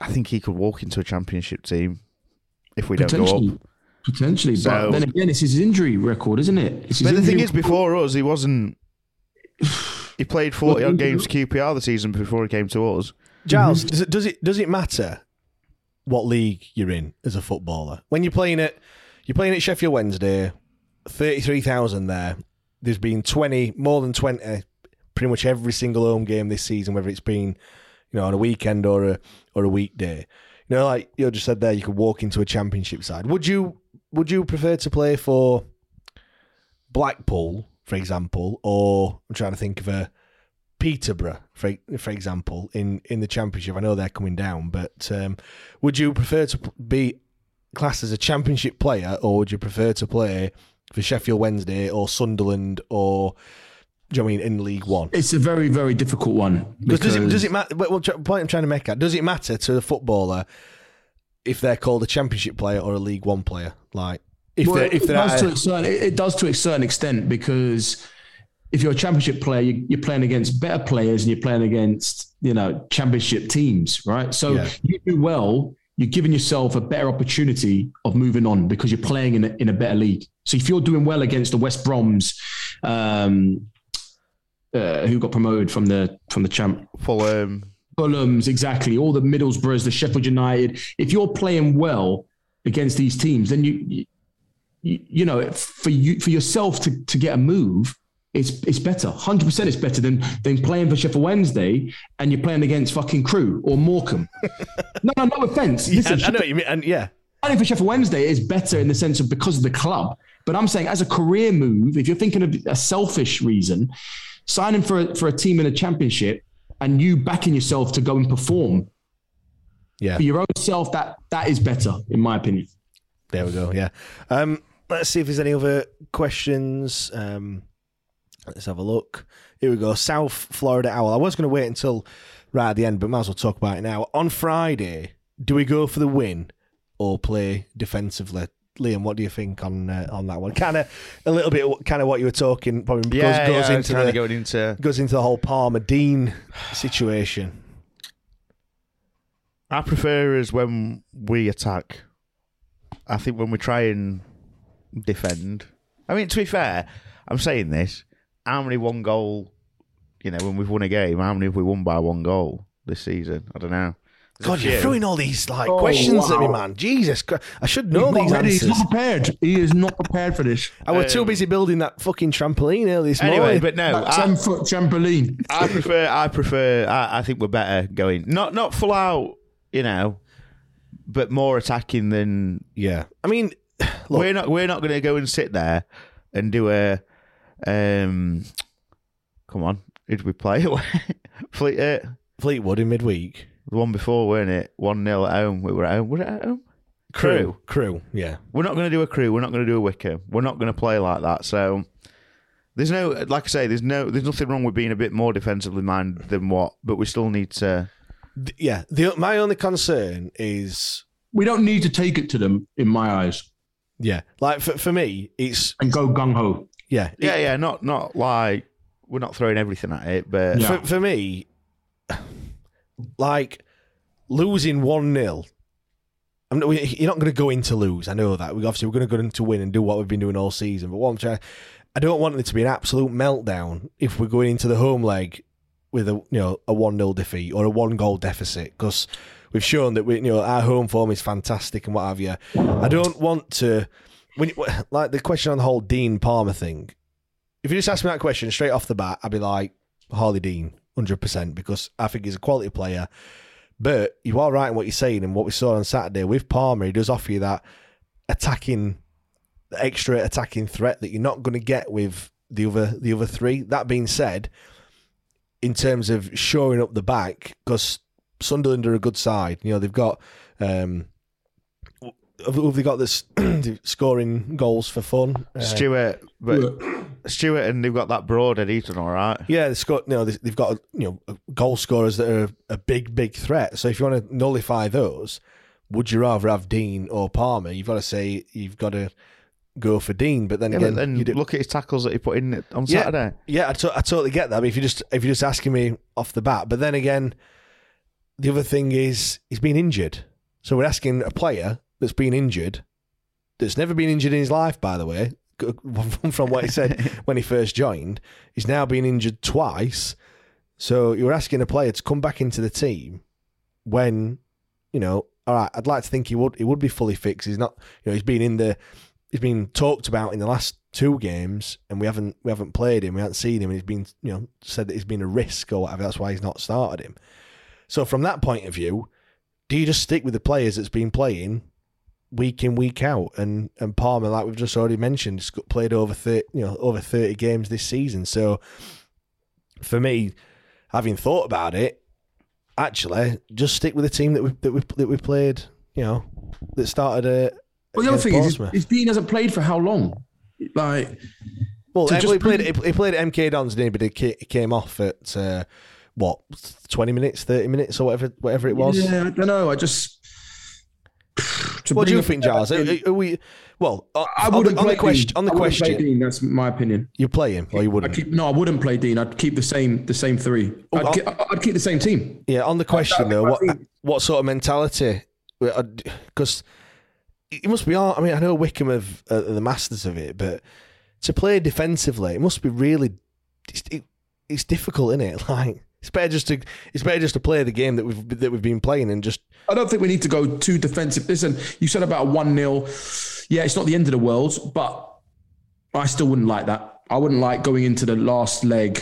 I think he could walk into a Championship team if we don't go up. Potentially, so, but then again, it's his injury record, isn't it? But the thing is, before us, he wasn't... He played 40-odd games QPR the season before he came to us. Giles, does it matter what league you're in as a footballer? When you're playing at Sheffield Wednesday, 33,000 there. There's been more than 20, pretty much every single home game this season, whether it's been, you know, on a weekend or a weekday. You know, like you just said there, you could walk into a championship side. Would you prefer to play for Blackpool, for example, or I'm trying to think of a Peterborough, for example, in the championship? I know they're coming down, but would you prefer to be classed as a championship player, or would you prefer to play for Sheffield Wednesday or Sunderland or, do you know what I mean, in League One? It's a very, very difficult one. Because does it matter? Well, the point I'm trying to make, does it matter to a footballer if they're called a championship player or a League One player? Like, it does to a certain extent, because if you're a championship player, you're playing against better players and you're playing against, you know, championship teams, right? So you do well, you're giving yourself a better opportunity of moving on because you're playing in a better league. So if you're doing well against the West Broms, who got promoted from the champ, Fulham's, exactly, all the Middlesbroughs, the Sheffield United. If you're playing well against these teams, then you know for yourself to get a move, it's better. 100%, it's better than playing for Sheffield Wednesday and you're playing against fucking Crewe or Morecambe. no offense. Listen, I know what you mean. And playing for Sheffield Wednesday is better in the sense of because of the club. But I'm saying as a career move, if you're thinking of a selfish reason, signing for a team in a championship and you backing yourself to go and perform for your own self, that is better, in my opinion. There we go, yeah. Let's see if there's any other questions. Let's have a look. Here we go, South Florida Owl. I was going to wait until right at the end, but might as well talk about it now. On Friday, do we go for the win or play defensively? Liam, what do you think on that one? Kind of what you were talking. Probably goes into the whole Palmer Dean situation. I prefer is when we attack. I think when we try and defend. I mean, to be fair, I'm saying this. How many one goal? You know, when we've won a game, how many have we won by one goal this season? I don't know. God, you're throwing all these questions at me, man. Jesus Christ. I should know these answers. He's not prepared. He is not prepared for this. I was too busy building that fucking trampoline earlier this morning. But no. That 10-foot trampoline. I think we're better going. Not full out, you know, but more attacking than... Yeah. I mean, look, we're not going to go and sit there and do a... come on. Who did we play? Fleetwood in midweek. The one before, weren't it? 1-0 at home. We were at home. Was it at home? Crewe, yeah. We're not going to do a Crewe. We're not going to do a Wickham. We're not going to play like that. So there's no, like I say, there's nothing wrong with being a bit more defensively minded than what, but we still need to. Yeah. My only concern is we don't need to take it to them, in my eyes. Yeah. Like for me, it's and go gung ho. Yeah. Yeah. Not like we're not throwing everything at it, but for me. Like, losing 1-0, you're not going to go in to lose. I know that. We're going to go in to win and do what we've been doing all season. But what I'm trying, I don't want it to be an absolute meltdown if we're going into the home leg with a 1-0 defeat or a one-goal deficit, because we've shown that our home form is fantastic and what have you. I don't want to... Like, the question on the whole Dean Palmer thing, if you just ask me that question straight off the bat, I'd be like, Harlee Dean. 100%, because I think he's a quality player. But you are right in what you're saying, and what we saw on Saturday with Palmer, he does offer you that extra attacking threat that you're not going to get with the other three. That being said, in terms of shoring up the back, because Sunderland are a good side. You know, they've got this scoring goals for fun. Stewart, and they've got that Broadhead Eaton, all right. Yeah, they've got goal scorers that are a big threat. So if you want to nullify those, would you rather have Dean or Palmer? You've got to say you've got to go for Dean, but then again, look at his tackles that he put in on Saturday. Yeah, I totally get that. But if you're just asking me off the bat, but then again, the other thing is he's been injured, so we're asking a player that's been injured, that's never been injured in his life, by the way, from what he said when he first joined, he's now been injured twice. So you're asking a player to come back into the team when, you know, all right, I'd like to think he would be fully fixed. He's not, you know, he's been talked about in the last two games, and we haven't played him, we haven't seen him, and he's been, you know, said that he's been a risk or whatever. That's why he's not started him. So from that point of view, do you just stick with the players that's been playing week in, week out? And Palmer, like we've just already mentioned, has played over 30 games this season. So for me, having thought about it, actually, just stick with the team that we played. You know, that started. Well, the other thing is Dean hasn't played for how long? Like, well, he played at MK Dons, didn't he? But he came off at 20 minutes, 30 minutes, or whatever it was. Yeah, I don't know. I just. What do you think, Giles? Are we? Well, I wouldn't play Dean. On the question, play Dean, that's my opinion. You play him, or you wouldn't? I wouldn't play Dean. I'd keep the same three. Well, I'd keep the same team. Yeah. On the question though, what sort of mentality? Because it must be hard. I mean, I know Wycombe are the masters of it, but to play defensively, it must be really. It's difficult, isn't it? Like. It's better just to play the game that we've been playing and just. I don't think we need to go too defensive. Listen, you said about 1-0. Yeah, it's not the end of the world, but I still wouldn't like that. I wouldn't like going into the last leg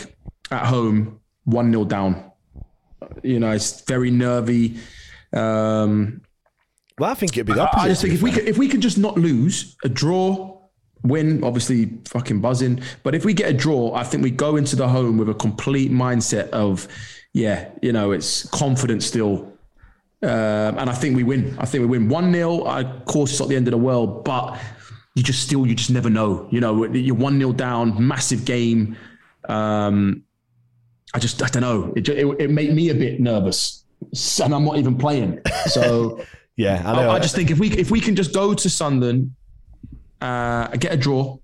at home 1-0 down. You know, it's very nervy. Well, I think it'd be the opposite. I just think if we could just not lose, a draw, win, obviously fucking buzzing, but if we get a draw, I think we go into the home with a complete mindset of, yeah, you know, it's confident still, and I think we win. 1-0. Of course, it's not the end of the world, but you just never know. You know, you're 1-0 down, massive game. I don't know. It made me a bit nervous, and I'm not even playing. So yeah, I know. I just think if we can just go to Sunderland. Get a draw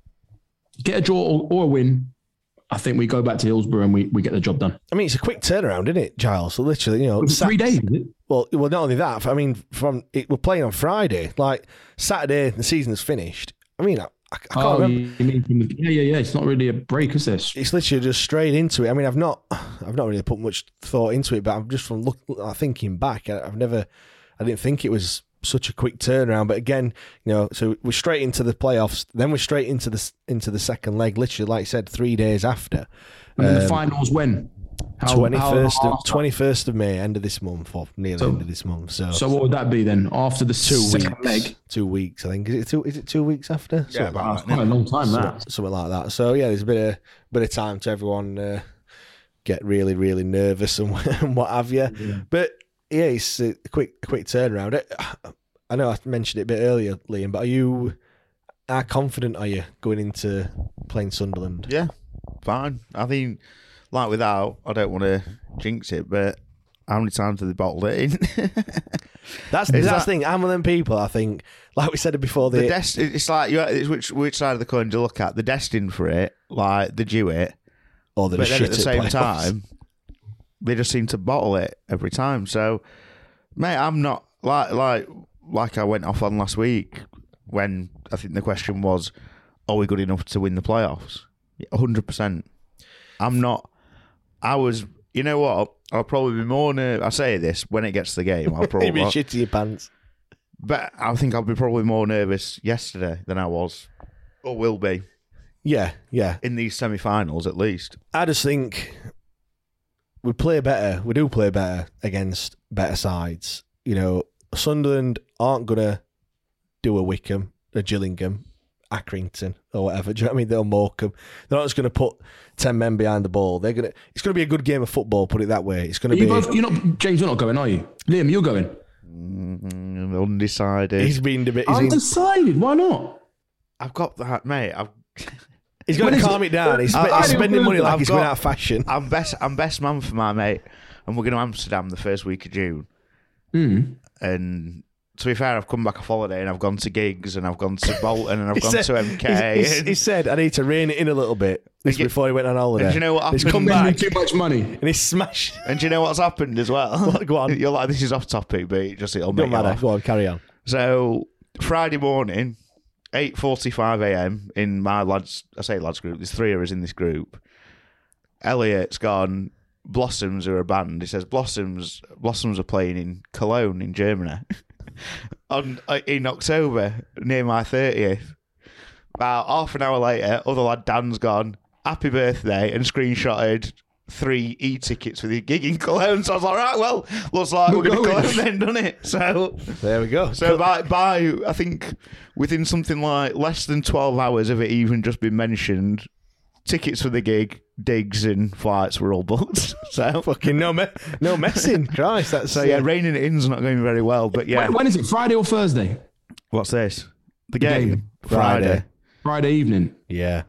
or a win, I think we go back to Hillsborough and we get the job done. I mean, it's a quick turnaround, isn't it, Giles? So literally, you know, 3 days. Well, not only that. I mean, we're playing on Friday. Like Saturday, the season's finished. I mean, I can't remember. You mean yeah. It's not really a break, is this? It's literally just straight into it. I mean, I've not really put much thought into it, but I'm just from thinking back. I didn't think it was such a quick turnaround, but again, you know, so we're straight into the playoffs, then we're straight into the second leg, literally, like I said, 3 days after. And then the finals when? 21st of May, end of this month, or near the end of this month. So what would that be then? After the second leg? 2 weeks, I think. Is it 2 weeks after? Yeah, about quite a long time, something like that. So yeah, there's a bit of time to everyone get really, really nervous and what have you. Yeah. But yeah, it's a quick turnaround. I know I mentioned it a bit earlier, Liam, but how confident are you going into playing Sunderland? Yeah, fine. I think, like without, I don't want to jinx it, but how many times have they bottled it in? That's the thing. How many people, I think, like we said before, it's like, it's which side of the coin do you look at? They're destined for it, like they do it, or they're shit at the same time. They just seem to bottle it every time. So, mate, I'm not like I went off on last week when I think the question was, are we good enough to win the playoffs? 100%. I'm not. I was. You know what? I'll probably be more nervous. I say this when it gets to the game. I'll probably be shit to your pants. But I think I'll be probably more nervous yesterday than I was, or will be. Yeah. In these semi-finals, at least. I just think. We do play better against better sides. You know, Sunderland aren't going to do a Wycombe, a Gillingham, Accrington or whatever. Do you know what I mean? They'll Morecambe. They're not just going to put 10 men behind the ball. It's going to be a good game of football, put it that way. It's going to be... James, you're not going, are you? Liam, you're going? Undecided. He's been a bit... Undecided? Why not? I've got that, mate. He's going to calm it down. He's spending money like he's going out of fashion. I'm best man for my mate, and we're going to Amsterdam the first week of June. Mm. And to be fair, I've come back off holiday and I've gone to gigs and I've gone to Bolton and I've gone to MK. He said, "I need to rein it in a little bit." Before he went on holiday. And do you know what happened? He's come back too much money and he's smashed. And do you know what's happened as well? Go on. You're like, this is off topic, but it'll make it. Don't matter. Go on, carry on. So Friday morning, 8:45 a.m. in my lads, I say lads group, there's three of us in this group. Elliot's gone, Blossoms are a band. He says, Blossoms are playing in Cologne in Germany in October, near my 30th. About half an hour later, other lad Dan's gone, happy birthday, and screenshotted 3 e-tickets for the gig in Cologne. So I was like, right, well, looks like we're going to Cologne then, doesn't it? So there we go. So by I think within something like less than 12 hours of it even just been mentioned, tickets for the gig, digs and flights were all booked. So fucking no messing. Christ, that's so yeah. Reining it in's not going very well, but yeah. When is it? Friday or Thursday? What's this? The game. Friday evening. Yeah,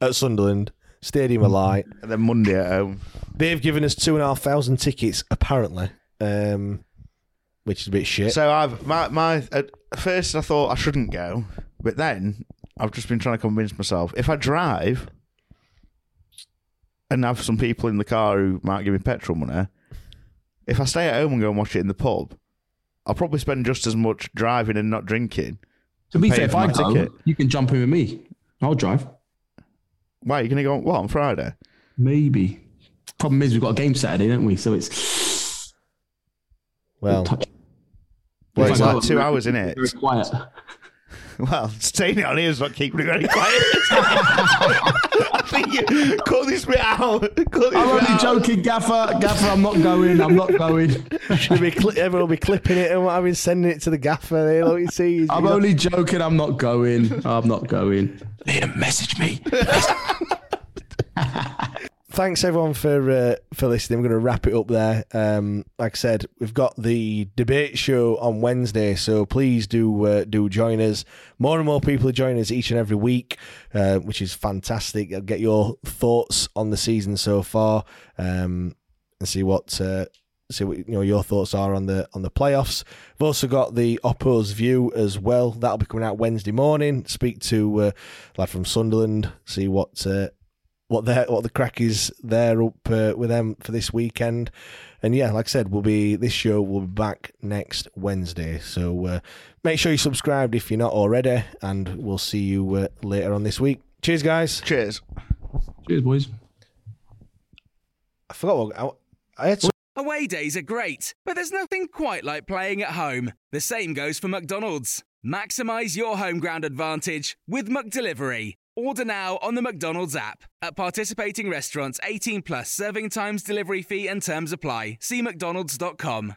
at Sunderland. Stadium alight. And then Monday at home. They've given us 2,500 tickets, apparently, which is a bit shit. So at first I thought I shouldn't go, but then I've just been trying to convince myself. If I drive and have some people in the car who might give me petrol money, if I stay at home and go and watch it in the pub, I'll probably spend just as much driving and not drinking. To be fair, if I go, you can jump in with me. I'll drive. Why, you're going to go on, what, on Friday? Maybe. Problem is, we've got a game Saturday, don't we? So it's... Well it's like 2 hours, isn't it? Very quiet. Well, staying it on here is not keeping it very quiet. I think you cut this bit out. I'm only joking, Gaffer. Gaffer, I'm not going. Everyone will be clipping it and what have you, sending it to the Gaffer. There, look, you see, I'm only joking. I'm not going. Liam, message me. Thanks everyone for listening. We're going to wrap it up there. Like I said, we've got the debate show on Wednesday, so please do join us. More and more people are joining us each and every week, which is fantastic. I'll get your thoughts on the season so far, and see what you know your thoughts are on the playoffs. We've also got the Oppo's View as well. That'll be coming out Wednesday morning. Speak to a lad from Sunderland. See what the crack is there up with them for this weekend. And yeah, like I said, this show will be back next Wednesday, so make sure you're subscribed if you're not already, and we'll see you later on this week. Cheers guys. Cheers boys. I forgot what I had. Away days are great, but there's nothing quite like playing at home. The same goes for McDonald's. Maximise your home ground advantage with McDelivery. Order now on the McDonald's app. At participating restaurants, 18+, serving times, delivery fee and terms apply. See mcdonalds.com.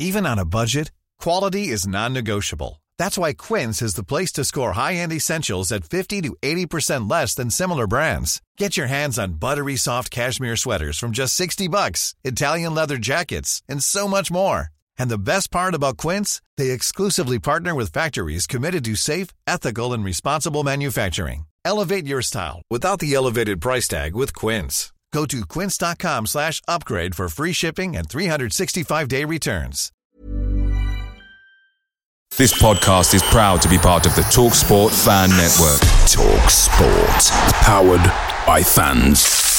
Even on a budget, quality is non-negotiable. That's why Quince is the place to score high-end essentials at 50 to 80% less than similar brands. Get your hands on buttery soft cashmere sweaters from just $60, Italian leather jackets, and so much more. And the best part about Quince, they exclusively partner with factories committed to safe, ethical, and responsible manufacturing. Elevate your style without the elevated price tag with Quince. Go to quince.com/upgrade for free shipping and 365-day returns. This podcast is proud to be part of the TalkSport Fan Network. TalkSport. Powered by fans.